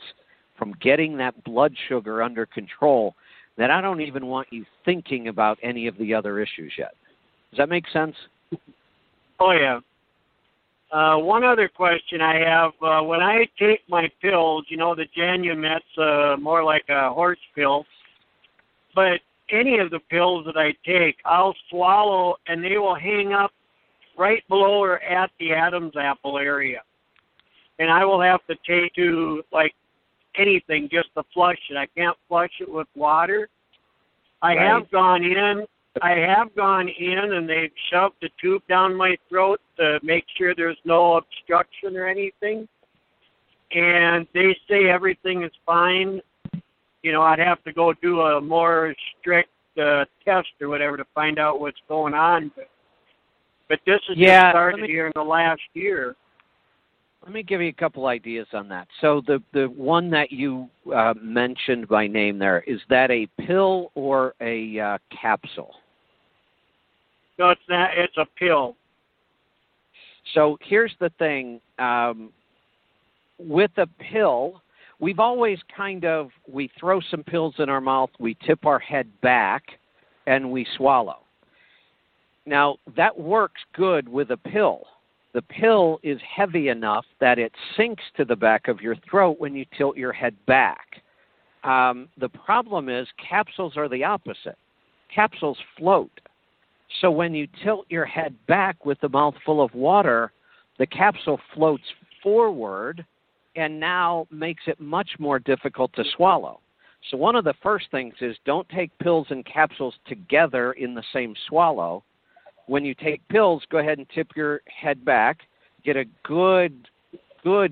from getting that blood sugar under control that I don't even want you thinking about any of the other issues yet. Does that make sense? Oh, yeah. One other question I have. When I take my pills, you know, the Janumet's more like a horse pill, but any of the pills that I take, I'll swallow, and they will hang up right below or at the Adam's apple area. And I will have to take to, like, anything just to flush it. I can't flush it with water. I have gone in and they've shoved a tube down my throat to make sure there's no obstruction or anything. And they say everything is fine. You know, I'd have to go do a more strict test or whatever to find out what's going on. But this has just started here in the last year. Let me give you a couple ideas on that. So the one that you mentioned by name there, is that a pill or a capsule? No, it's not. It's a pill. So here's the thing. With a pill, we've always we throw some pills in our mouth, we tip our head back, and we swallow. Now, that works good with a pill. The pill is heavy enough that it sinks to the back of your throat when you tilt your head back. The problem is capsules are the opposite. Capsules float. So when you tilt your head back with a mouthful of water, the capsule floats forward and now makes it much more difficult to swallow. So one of the first things is don't take pills and capsules together in the same swallow. When you take pills, go ahead and tip your head back, get a good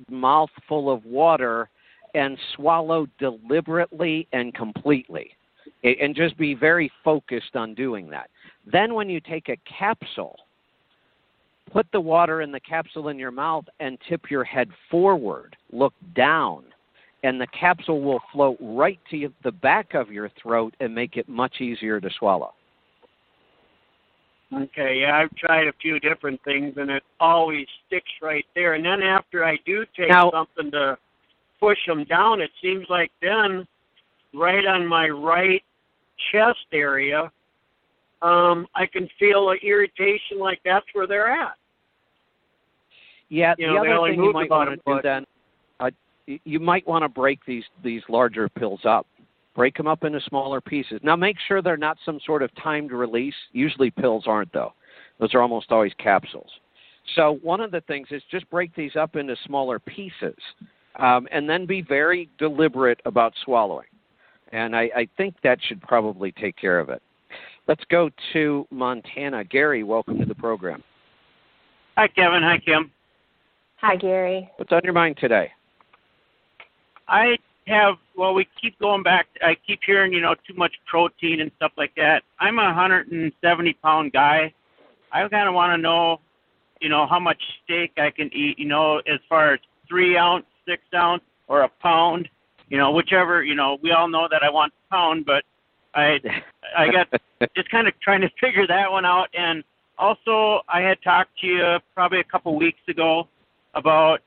mouthful of water, and swallow deliberately and completely. And just be very focused on doing that. Then when you take a capsule, put the water in the capsule in your mouth and tip your head forward. Look down. And the capsule will float right to the back of your throat and make it much easier to swallow. Okay, yeah, I've tried a few different things, and it always sticks right there. And then after I do take something to push them down, it seems like then right on my right chest area, I can feel an irritation like that's where they're at. Yeah, you know, the other thing you might want to do then, you might want to break these larger pills up. Break them up into smaller pieces. Now, make sure they're not some sort of timed release. Usually pills aren't, though. Those are almost always capsules. So one of the things is just break these up into smaller pieces, and then be very deliberate about swallowing. And I think that should probably take care of it. Let's go to Montana. Gary, welcome to the program. Hi, Kevin. Hi, Kim. Hi, Gary. What's on your mind today? We keep going back. I keep hearing, too much protein and stuff like that. I'm a 170-pound guy. I kind of want to know, how much steak I can eat, as far as 3 ounce, 6 ounce, or a pound, whichever, we all know that I want a pound, but I got just kind of trying to figure that one out. And also I had talked to you probably a couple weeks ago about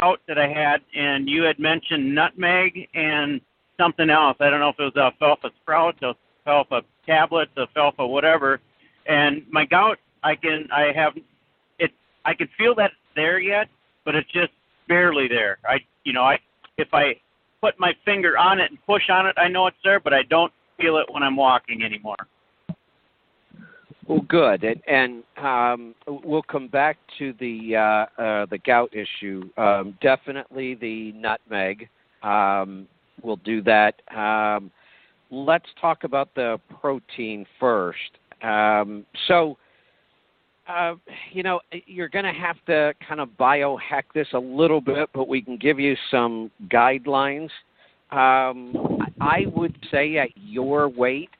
gout that I had, and you had mentioned nutmeg and something else. I don't know if it was alfalfa sprouts, alfalfa tablets, alfalfa whatever. And my gout, I can feel that it's there yet, but it's just barely there. If I put my finger on it and push on it, I know it's there, but I don't feel it when I'm walking anymore. Well, good, and we'll come back to the gout issue. Definitely the nutmeg. We'll do that. Let's talk about the protein first. You're going to have to kind of biohack this a little bit, but we can give you some guidelines. I would say at your weight,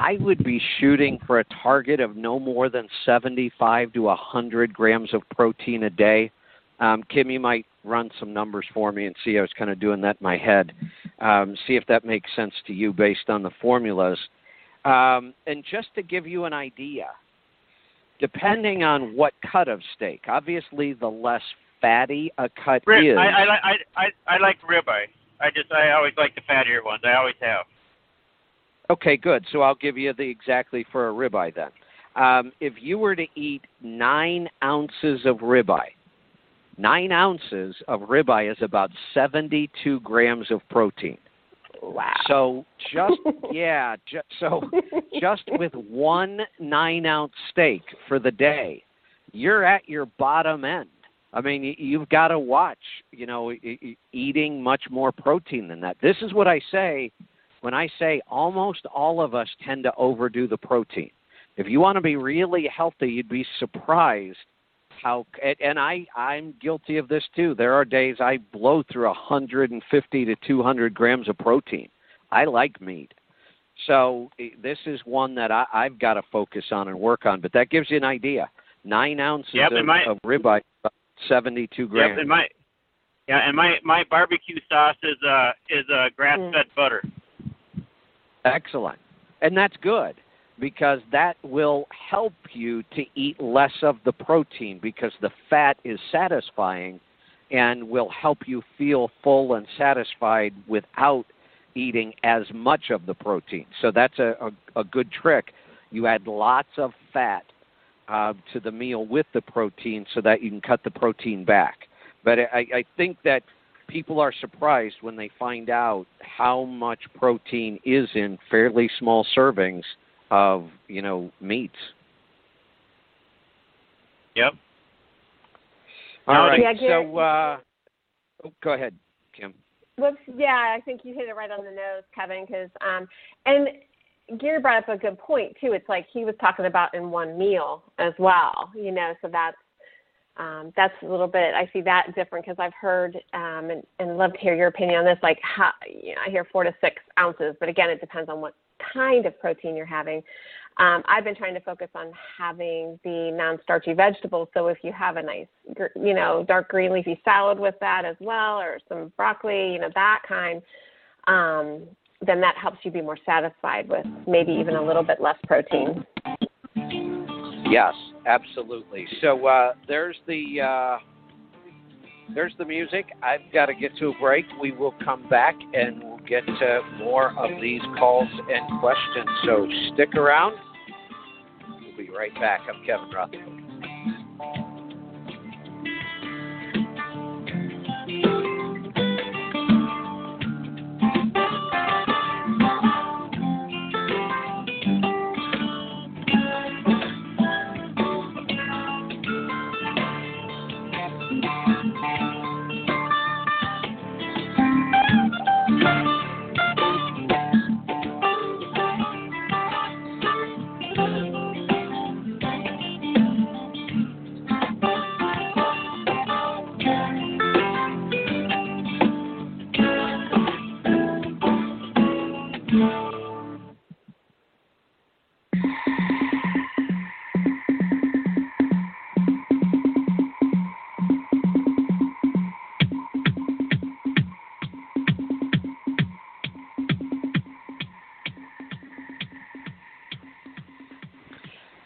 I would be shooting for a target of no more than 75 to 100 grams of protein a day. Kim, you might run some numbers for me and see. I was kind of doing that in my head. See if that makes sense to you based on the formulas. And just to give you an idea, depending on what cut of steak, obviously the less fatty a cut is. I like ribeye. I always like the fattier ones. I always have. Okay, good. So I'll give you exactly for a ribeye then. If you were to eat 9 ounces of ribeye, 9 ounces of ribeye is about 72 grams of protein. Wow. So just with 1 9-ounce steak for the day, you're at your bottom end. I mean, you've got to watch, eating much more protein than that. This is what I say when I say almost all of us tend to overdo the protein. If you want to be really healthy, you'd be surprised how – and I'm guilty of this too. There are days I blow through 150 to 200 grams of protein. I like meat. So this is one that I've got to focus on and work on, but that gives you an idea. 9 ounces of ribeye. 72 grams. Yep, and my barbecue sauce is grass-fed butter. Excellent. And that's good because that will help you to eat less of the protein because the fat is satisfying and will help you feel full and satisfied without eating as much of the protein. So that's a good trick. You add lots of fat to the meal with the protein so that you can cut the protein back. But I think that people are surprised when they find out how much protein is in fairly small servings of, meats. Yep. All right. So go ahead, Kim. Yeah, I think you hit it right on the nose, Kevin, because and Gary brought up a good point, too. It's like he was talking about in one meal as well, you know, so that's a little bit, I see that different because I've heard and love to hear your opinion on this, like how, you know, I hear 4 to 6 ounces, but again, it depends on what kind of protein you're having. I've been trying to focus on having the non-starchy vegetables. So if you have a nice, you know, dark green leafy salad with that as well, or some broccoli, you know, that kind, then that helps you be more satisfied with maybe even a little bit less protein. Yes, absolutely. So there's the music. I've got to get to a break. We will come back and we'll get to more of these calls and questions. So stick around. We'll be right back. I'm Kevin Rutherford.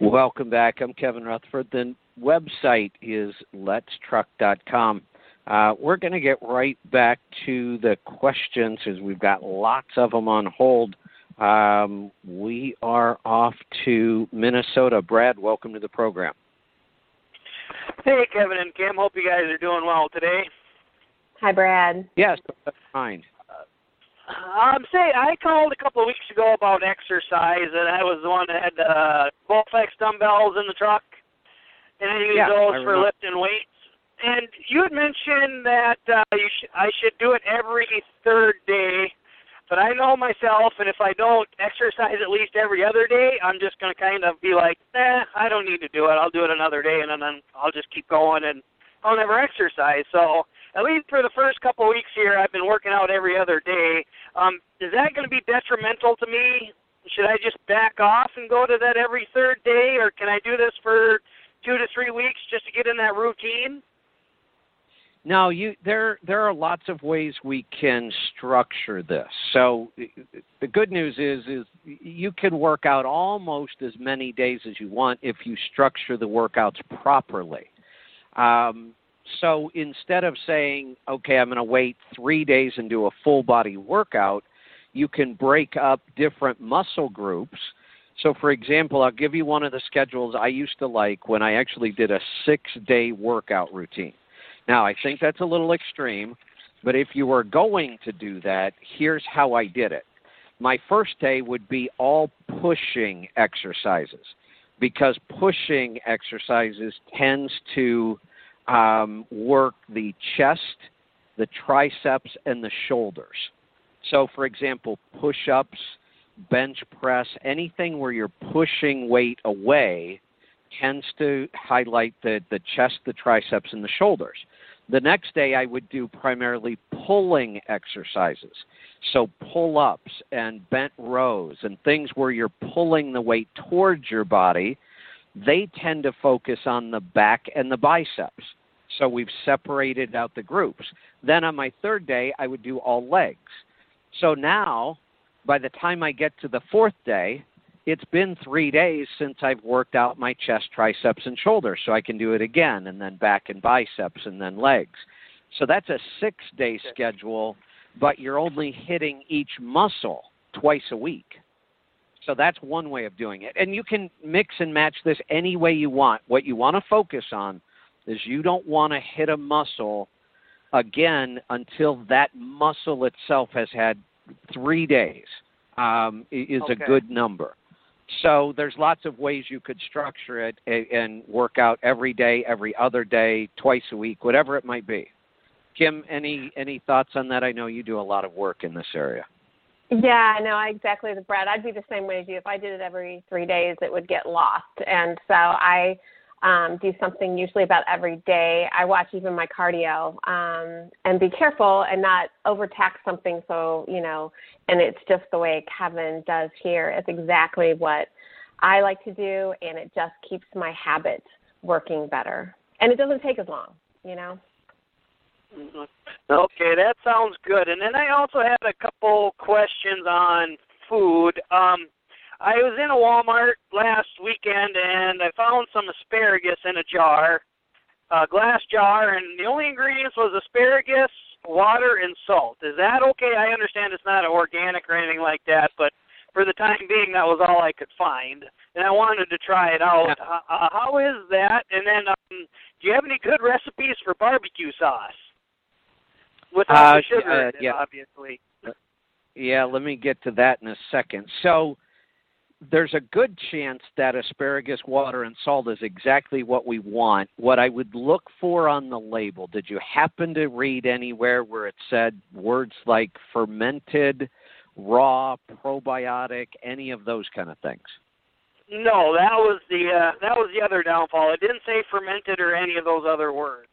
Welcome back. I'm Kevin Rutherford. The website is Let'sTruck.com. We're going to get right back to the questions as we've got lots of them on hold. We are off to Minnesota. Brad, welcome to the program. Hey, Kevin and Kim. Hope you guys are doing well today. Hi, Brad. Yes, fine. I called a couple of weeks ago about exercise, and I was the one that had Bowflex dumbbells in the truck, and I used those for lifting weights. And you had mentioned that I should do it every third day, but I know myself, and if I don't exercise at least every other day, I'm just going to kind of be like, I don't need to do it. I'll do it another day, and then I'll just keep going, and I'll never exercise. So at least for the first couple of weeks here, I've been working out every other day. Is that going to be detrimental to me? Should I just back off and go to that every third day, or can I do this for 2 to 3 weeks just to get in that routine? No, there are lots of ways we can structure this. So the good news is you can work out almost as many days as you want if you structure the workouts properly. So instead of saying, okay, I'm going to wait 3 days and do a full body workout, you can break up different muscle groups. So, for example, I'll give you one of the schedules I used to like when I actually did a 6-day workout routine. Now, I think that's a little extreme, but if you were going to do that, here's how I did it. My first day would be all pushing exercises because pushing exercises tends to work the chest, the triceps, and the shoulders. So, for example, push-ups, bench press, anything where you're pushing weight away tends to highlight the chest, the triceps, and the shoulders. The next day I would do primarily pulling exercises. So pull-ups and bent rows and things where you're pulling the weight towards your body, they tend to focus on the back and the biceps. So we've separated out the groups. Then on my third day, I would do all legs. So now, by the time I get to the fourth day, it's been 3 days since I've worked out my chest, triceps, and shoulders. So I can do it again, and then back and biceps, and then legs. So that's a 6-day schedule, but you're only hitting each muscle twice a week. So that's one way of doing it. And you can mix and match this any way you want. What you want to focus on is you don't want to hit a muscle again until that muscle itself has had 3 days, is a good number. So there's lots of ways you could structure it and work out every day, every other day, twice a week, whatever it might be. Kim, any thoughts on that? I know you do a lot of work in this area. Yeah, no, exactly, Brad. I'd be the same way as you. If I did it every 3 days, it would get lost. And so I do something usually about every day. I watch even my cardio and be careful and not overtax something. So, you know, and it's just the way Kevin does here. It's exactly what I like to do, and it just keeps my habits working better. And it doesn't take as long, you know. Okay, that sounds good. And then I also had a couple questions on food. I was in a Walmart last weekend, and I found some asparagus in a jar, a glass jar, and the only ingredients was asparagus, water, and salt. Is that okay? I understand it's not organic or anything like that, but for the time being, that was all I could find, and I wanted to try it out. Yeah. How is that? And then do you have any good recipes for barbecue sauce? Without the sugar, yeah, obviously. Yeah, let me get to that in a second. So there's a good chance that asparagus, water, and salt is exactly what we want. What I would look for on the label, did you happen to read anywhere where it said words like fermented, raw, probiotic, any of those kind of things? No, that was the other downfall. It didn't say fermented or any of those other words.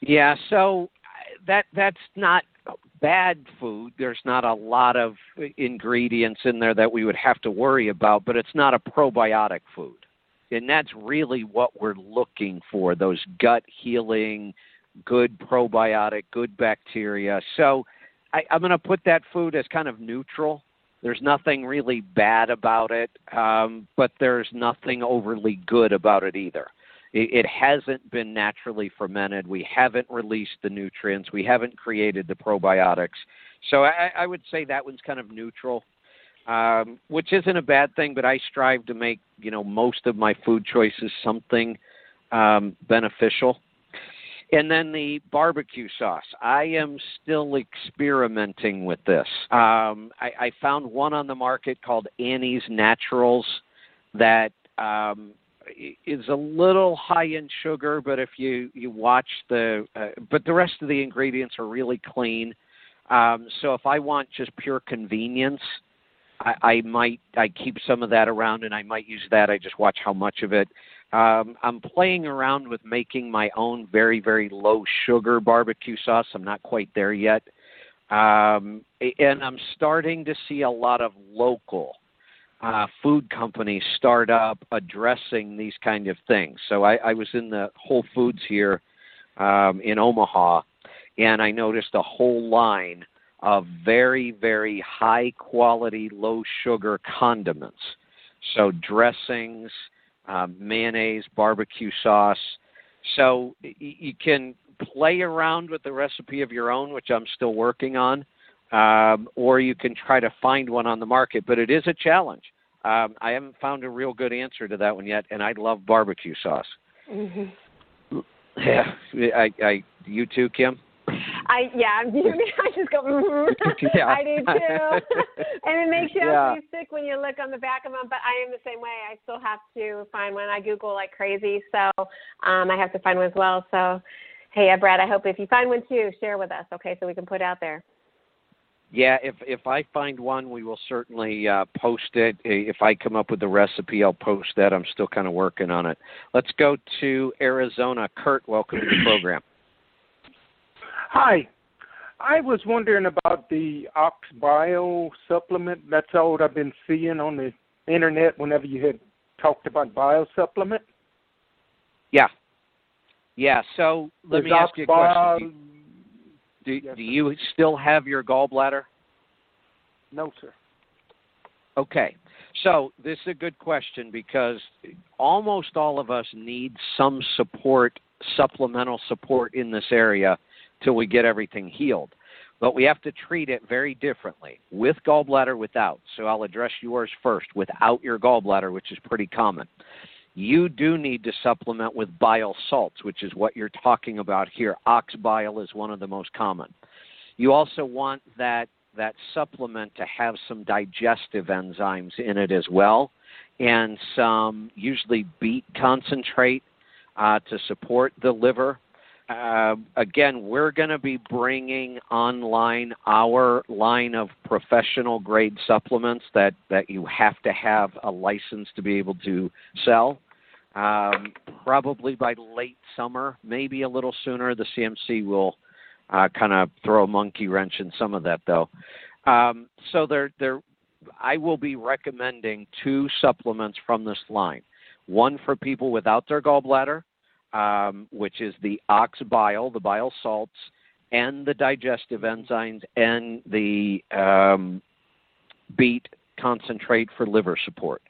Yeah, so that's not bad food. There's not a lot of ingredients in there that we would have to worry about, but it's not a probiotic food. And that's really what we're looking for, those gut healing, good probiotic, good bacteria. So I'm going to put that food as kind of neutral. There's nothing really bad about it, but there's nothing overly good about it either. It hasn't been naturally fermented. We haven't released the nutrients. We haven't created the probiotics. So I would say that one's kind of neutral, which isn't a bad thing, but I strive to make, you know, most of my food choices something beneficial. And then the barbecue sauce. I am still experimenting with this. I found one on the market called Annie's Naturals that is a little high in sugar, but if you watch but the rest of the ingredients are really clean. So if I want just pure convenience, I keep some of that around and I might use that. I just watch how much of it. I'm playing around with making my own very, very low sugar barbecue sauce. I'm not quite there yet. And I'm starting to see a lot of local food companies start up addressing these kind of things. So I was in the Whole Foods here in Omaha, and I noticed a whole line of very, very high-quality, low-sugar condiments. So dressings, mayonnaise, barbecue sauce. So you can play around with the recipe of your own, which I'm still working on, or you can try to find one on the market. But it is a challenge. I haven't found a real good answer to that one yet, and I love barbecue sauce. Mm-hmm. Yeah, you too, Kim? I just go, yeah. I do too. And it makes you actually sick when you look on the back of them, but I am the same way. I still have to find one. I Google like crazy, so I have to find one as well. So, hey, Brad, I hope if you find one too, share with us, okay, so we can put it out there. Yeah, if I find one, we will certainly post it. If I come up with the recipe, I'll post that. I'm still kind of working on it. Let's go to Arizona. Kurt, welcome to the program. Hi. I was wondering about the OxBio supplement. That's all I've been seeing on the Internet whenever you had talked about bio supplement. Yeah. Yeah, so let me ask you a question. Do you still have your gallbladder? No, sir. Okay. So this is a good question because almost all of us need some support, supplemental support in this area till we get everything healed. But we have to treat it very differently, with gallbladder, without. So I'll address yours first, without your gallbladder, which is pretty common. You do need to supplement with bile salts, which is what you're talking about here. Ox bile is one of the most common. You also want that supplement to have some digestive enzymes in it as well, and some usually beet concentrate to support the liver. Again, we're going to be bringing online our line of professional-grade supplements that you have to have a license to be able to sell. Probably by late summer, maybe a little sooner. The CMC will kind of throw a monkey wrench in some of that, though. So I will be recommending 2 supplements from this line. One for people without their gallbladder, which is the ox bile, the bile salts, and the digestive enzymes, and the beet concentrate for liver support.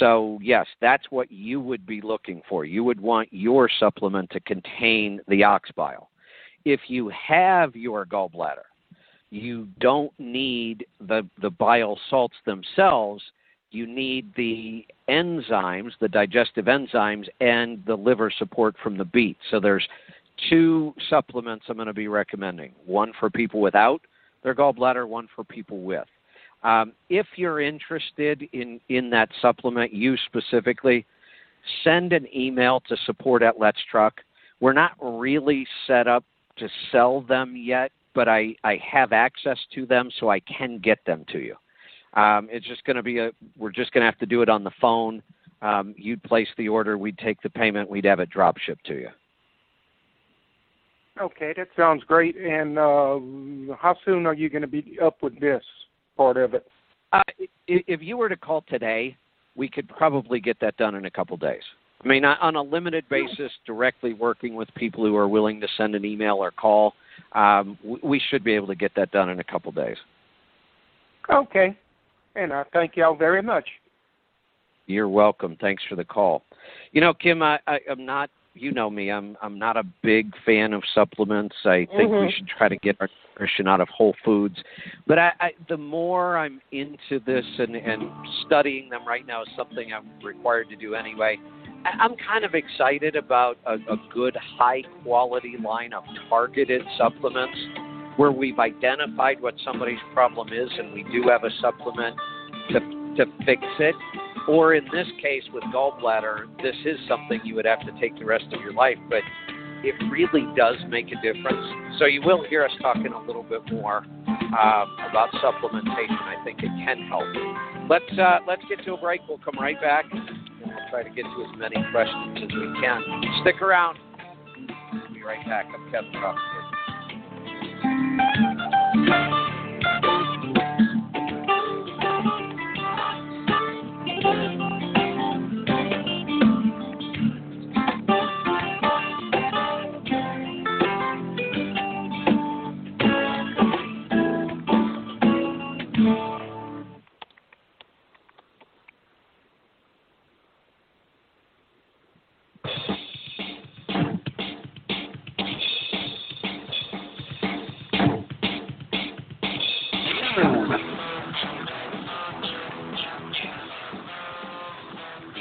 So, yes, that's what you would be looking for. You would want your supplement to contain the ox bile. If you have your gallbladder, you don't need the bile salts themselves. You need the enzymes, the digestive enzymes, and the liver support from the beet. So there's 2 supplements I'm going to be recommending, one for people without their gallbladder, one for people with. If you're interested in that supplement, you specifically, send an email to support@Let'sTruck. We're not really set up to sell them yet, but I have access to them, so I can get them to you. It's just going to be we're just going to have to do it on the phone. You'd place the order, we'd take the payment, we'd have it drop shipped to you. Okay, that sounds great. And how soon are you going to be up with this part of it? If you were to call today, we could probably get that done in a couple days. I mean, on a limited basis, directly working with people who are willing to send an email or call, we should be able to get that done in a couple days. Okay. And I thank y'all very much. You're welcome. Thanks for the call. You know, Kim, I'm not, you know me, I'm not a big fan of supplements. I think we should try to get our nutrition out of Whole Foods. But the more I'm into this and studying them right now is something I'm required to do anyway. I'm kind of excited about a good high-quality line of targeted supplements, where we've identified what somebody's problem is and we do have a supplement to fix it. Or in this case with gallbladder, this is something you would have to take the rest of your life, but it really does make a difference. So you will hear us talking a little bit more about supplementation. I think it can help. Let's get to a break. We'll come right back and we'll try to get to as many questions as we can. Stick around. We'll be right back. I'm Kevin Rutherford.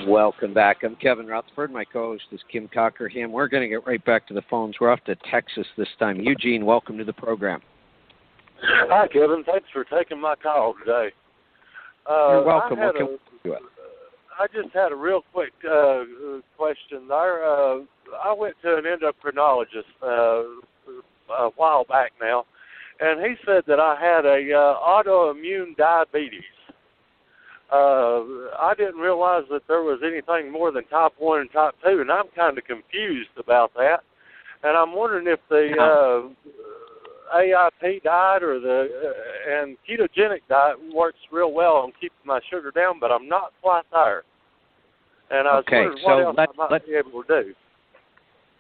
Welcome back. I'm Kevin Rutherford. My co-host is Kim Cockerham. We're going to get right back to the phones. We're off to Texas this time. Eugene, welcome to the program. Hi, Kevin. Thanks for taking my call today. You're welcome. I just had a real quick question there. I went to an endocrinologist a while back now, and he said that I had a autoimmune diabetes. I didn't realize that there was anything more than type 1 and type 2, and I'm kind of confused about that. And I'm wondering if the AIP diet or and ketogenic diet works real well on keeping my sugar down, but I'm not quite there. And I was wondering what else I might be able to do.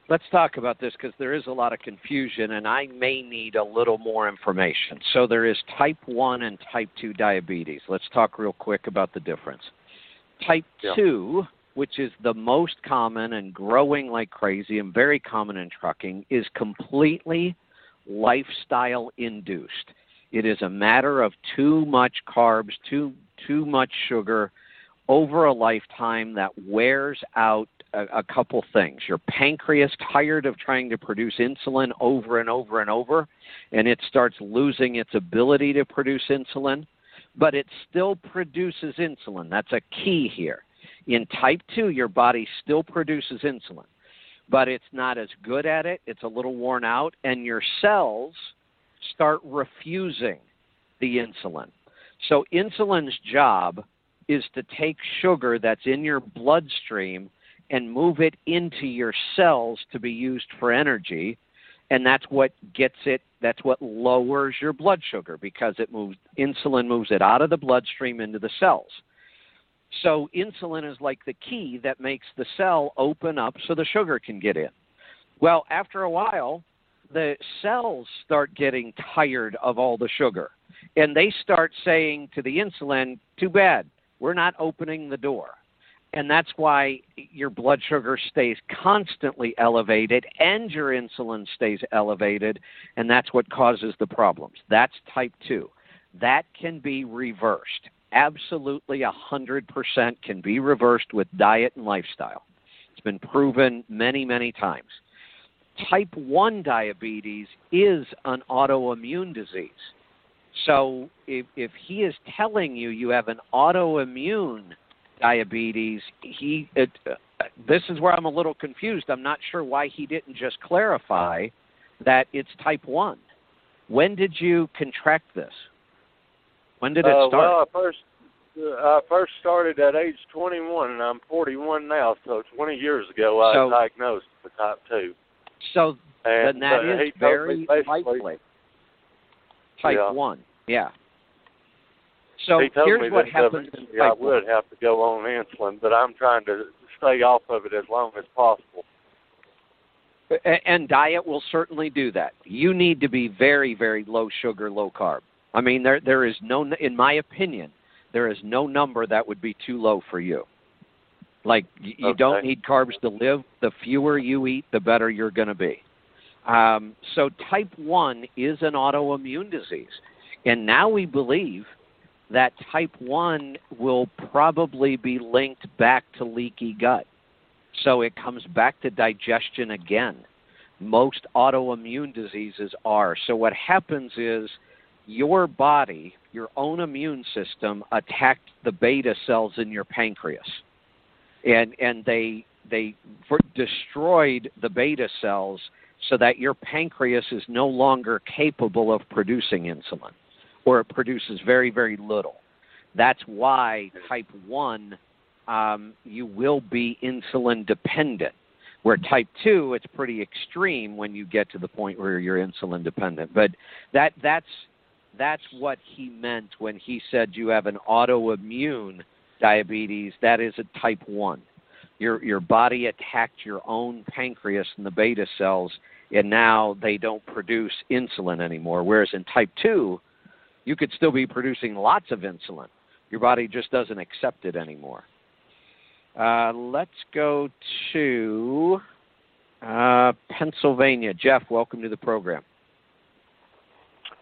Let's talk about this because there is a lot of confusion, and I may need a little more information. So there is type 1 and type 2 diabetes. Let's talk real quick about the difference. Type 2, which is the most common and growing like crazy and very common in trucking, is completely lifestyle-induced. It is a matter of too much carbs, too much sugar over a lifetime that wears out a couple things. Your pancreas, tired of trying to produce insulin over and over and over, and it starts losing its ability to produce insulin, but it still produces insulin. That's a key here. In type 2, your body still produces insulin. but it's not as good at it. It's a little worn out, and your cells start refusing the insulin. So insulin's job is to take sugar that's in your bloodstream and move it into your cells to be used for energy, and that's what gets it, that's what lowers your blood sugar, because it moves, insulin moves it out of the bloodstream into the cells. So insulin is like the key that makes the cell open up so the sugar can get in. Well, after a while, the cells start getting tired of all the sugar, and they start saying to the insulin, too bad, we're not opening the door. And that's why your blood sugar stays constantly elevated and your insulin stays elevated, and that's what causes the problems. That's type 2. That can be reversed. Absolutely 100% can be reversed with diet and lifestyle. It's been proven many, many times. Type 1 diabetes is an autoimmune disease. So if he is telling you you have an autoimmune diabetes, this is where I'm a little confused. I'm not sure why he didn't just clarify that it's type 1. When did you contract this? When did it start? Well, I first started at age 21, and I'm 41 now, so 20 years ago I was diagnosed with type 2. So and then that is very likely type 1, yeah. So he told me what happens in type 1. I would have to go on insulin, but I'm trying to stay off of it as long as possible. And diet will certainly do that. You need to be very, very low sugar, low carb. I mean, there is no, in my opinion, there is no number that would be too low for you. Like, you okay. don't need carbs to live. The fewer you eat, the better you're going to be. So type 1 is an autoimmune disease. And now we believe that type 1 will probably be linked back to leaky gut. So it comes back to digestion again. Most autoimmune diseases are. So what happens is your body, your own immune system, attacked the beta cells in your pancreas. And they destroyed the beta cells so that your pancreas is no longer capable of producing insulin, or it produces very, very little. That's why type 1, you will be insulin dependent, where type 2, it's pretty extreme when you get to the point where you're insulin dependent. But that's what he meant when he said you have an autoimmune diabetes. That is a type 1. Your body attacked your own pancreas and the beta cells, and now they don't produce insulin anymore, whereas in type 2, you could still be producing lots of insulin. Your body just doesn't accept it anymore. Let's go to Pennsylvania. Jeff, welcome to the program.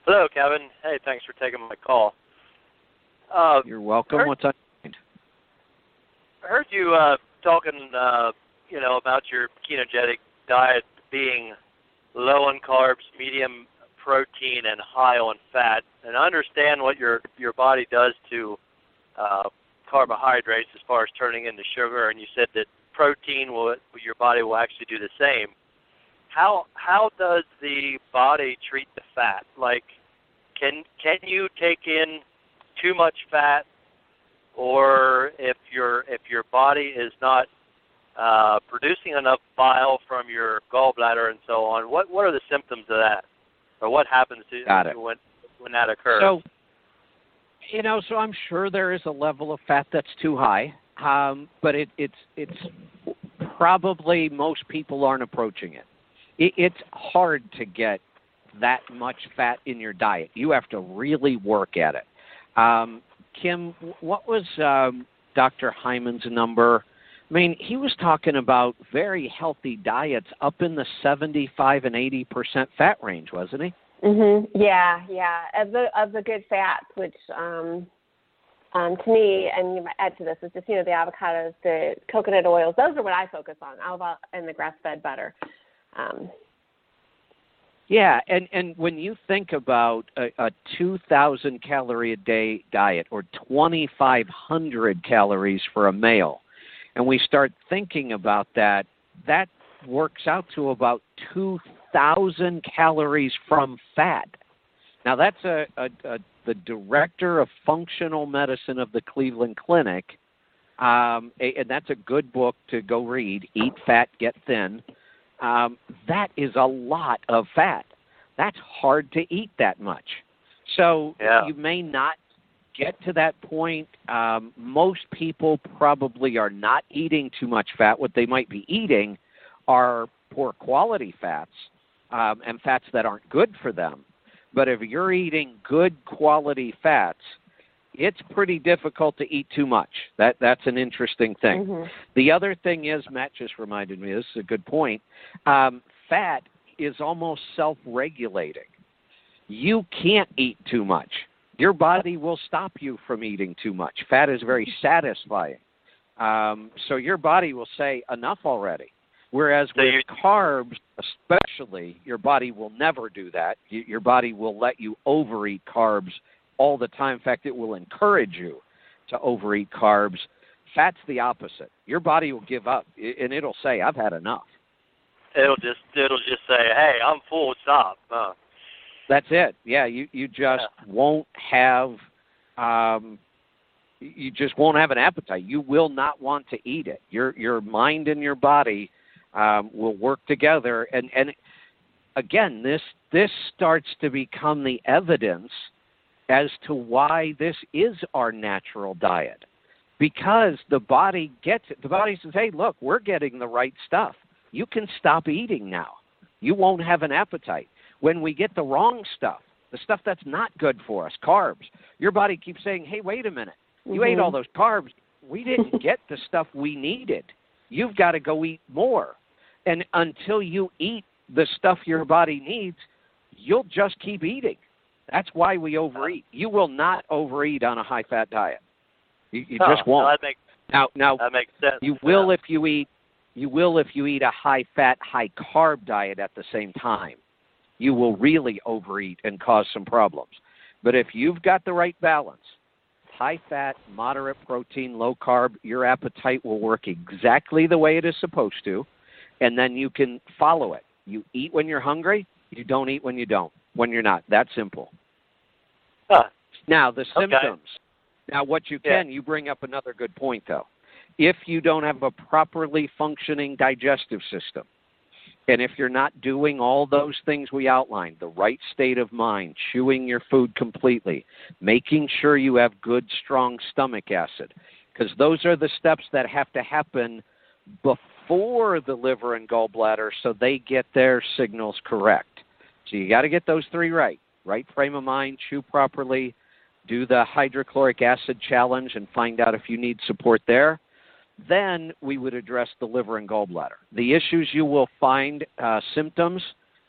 Hello, Kevin. Hey, thanks for taking my call. You're welcome. What's on your mind? I heard you talking, about your ketogenic diet being low on carbs, medium protein, and high on fat, and I understand what your body does to carbohydrates as far as turning into sugar, and you said that protein your body will actually do the same. How does the body treat the fat? Like, can you take in too much fat, or if your body is not producing enough bile from your gallbladder and so on, what are the symptoms of that? Or what happens to when that occurs? So, so I'm sure there is a level of fat that's too high, but it's probably most people aren't approaching it. It's hard to get that much fat in your diet. You have to really work at it. Kim, what was Dr. Hyman's number? I mean, he was talking about very healthy diets up in the 75 and 80% fat range, wasn't he? Mhm. Yeah. Of the good fats, which to me, and you might add to this, is just the avocados, the coconut oils. Those are what I focus on. And the grass-fed butter. Yeah, and when you think about a 2,000 calorie a day diet, or 2,500 calories for a male, and we start thinking about that, works out to about 2,000 calories from fat. Now, that's the director of functional medicine of the Cleveland Clinic, and that's a good book to go read, Eat Fat, Get Thin. That is a lot of fat. That's hard to eat that much. So you may not get to that point. Most people probably are not eating too much fat. What they might be eating are poor quality fats and fats that aren't good for them. But if you're eating good quality fats, it's pretty difficult to eat too much. That's an interesting thing. Mm-hmm. The other thing is, Matt just reminded me, this is a good point, fat is almost self-regulating. You can't eat too much. Your body will stop you from eating too much. Fat is very satisfying. So your body will say, enough already. Whereas with carbs, especially, your body will never do that. Your body will let you overeat carbs all the time. In fact, it will encourage you to overeat carbs. Fat's the opposite. Your body will give up, and it'll say, I've had enough. It'll just say, hey, I'm full, stop. That's it. Yeah, you just won't have an appetite. You will not want to eat it. Your mind and your body will work together. And again, this starts to become the evidence as to why this is our natural diet, because the body gets it. The body says, hey, look, we're getting the right stuff. You can stop eating now. You won't have an appetite. When we get the wrong stuff, the stuff that's not good for us, carbs, your body keeps saying, hey, wait a minute. You ate all those carbs. We didn't get the stuff we needed. You've got to go eat more. And until you eat the stuff your body needs, you'll just keep eating. That's why we overeat. You will not overeat on a high-fat diet. You just won't. No, that makes sense. You will if you eat a high-fat, high-carb diet at the same time. You will really overeat and cause some problems. But if you've got the right balance, high-fat, moderate protein, low-carb, your appetite will work exactly the way it is supposed to, and then you can follow it. You eat when you're hungry. You don't eat when you're not. That simple. Huh. Now, the symptoms. Now, what you can, you bring up another good point, though. If you don't have a properly functioning digestive system, and if you're not doing all those things we outlined, the right state of mind, chewing your food completely, making sure you have good, strong stomach acid, because those are the steps that have to happen before the liver and gallbladder so they get their signals correct. So you got to get those three right. Right frame of mind, chew properly, do the hydrochloric acid challenge and find out if you need support there. Then we would address the liver and gallbladder. The issues you will find symptoms.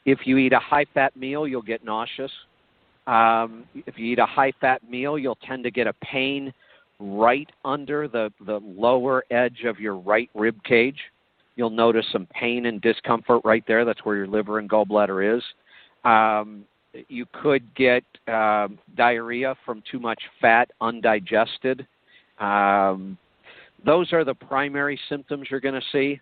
If you eat a high-fat meal, you'll get nauseous. If you eat a high-fat meal, you'll tend to get a pain right under the lower edge of your right rib cage. You'll notice some pain and discomfort right there. That's where your liver and gallbladder is. You could get diarrhea from too much fat, undigested. Those are the primary symptoms you're going to see,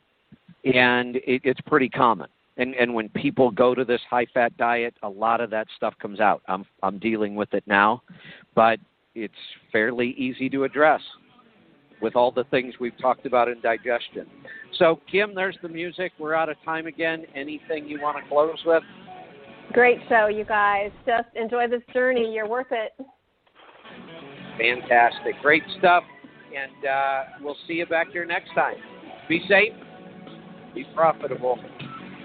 and it's pretty common. And when people go to this high-fat diet, a lot of that stuff comes out. I'm dealing with it now, but it's fairly easy to address with all the things we've talked about in digestion. So, Kim, there's the music. We're out of time again. Anything you want to close with? Great show, you guys. Just enjoy this journey. You're worth it. Fantastic. Great stuff. And we'll see you back here next time. Be safe, be profitable,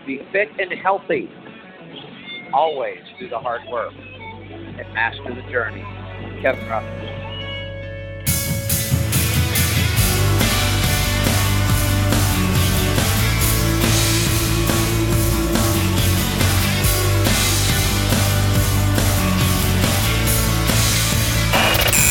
be fit and healthy. Always do the hard work and master the journey. Kevin Rutherford.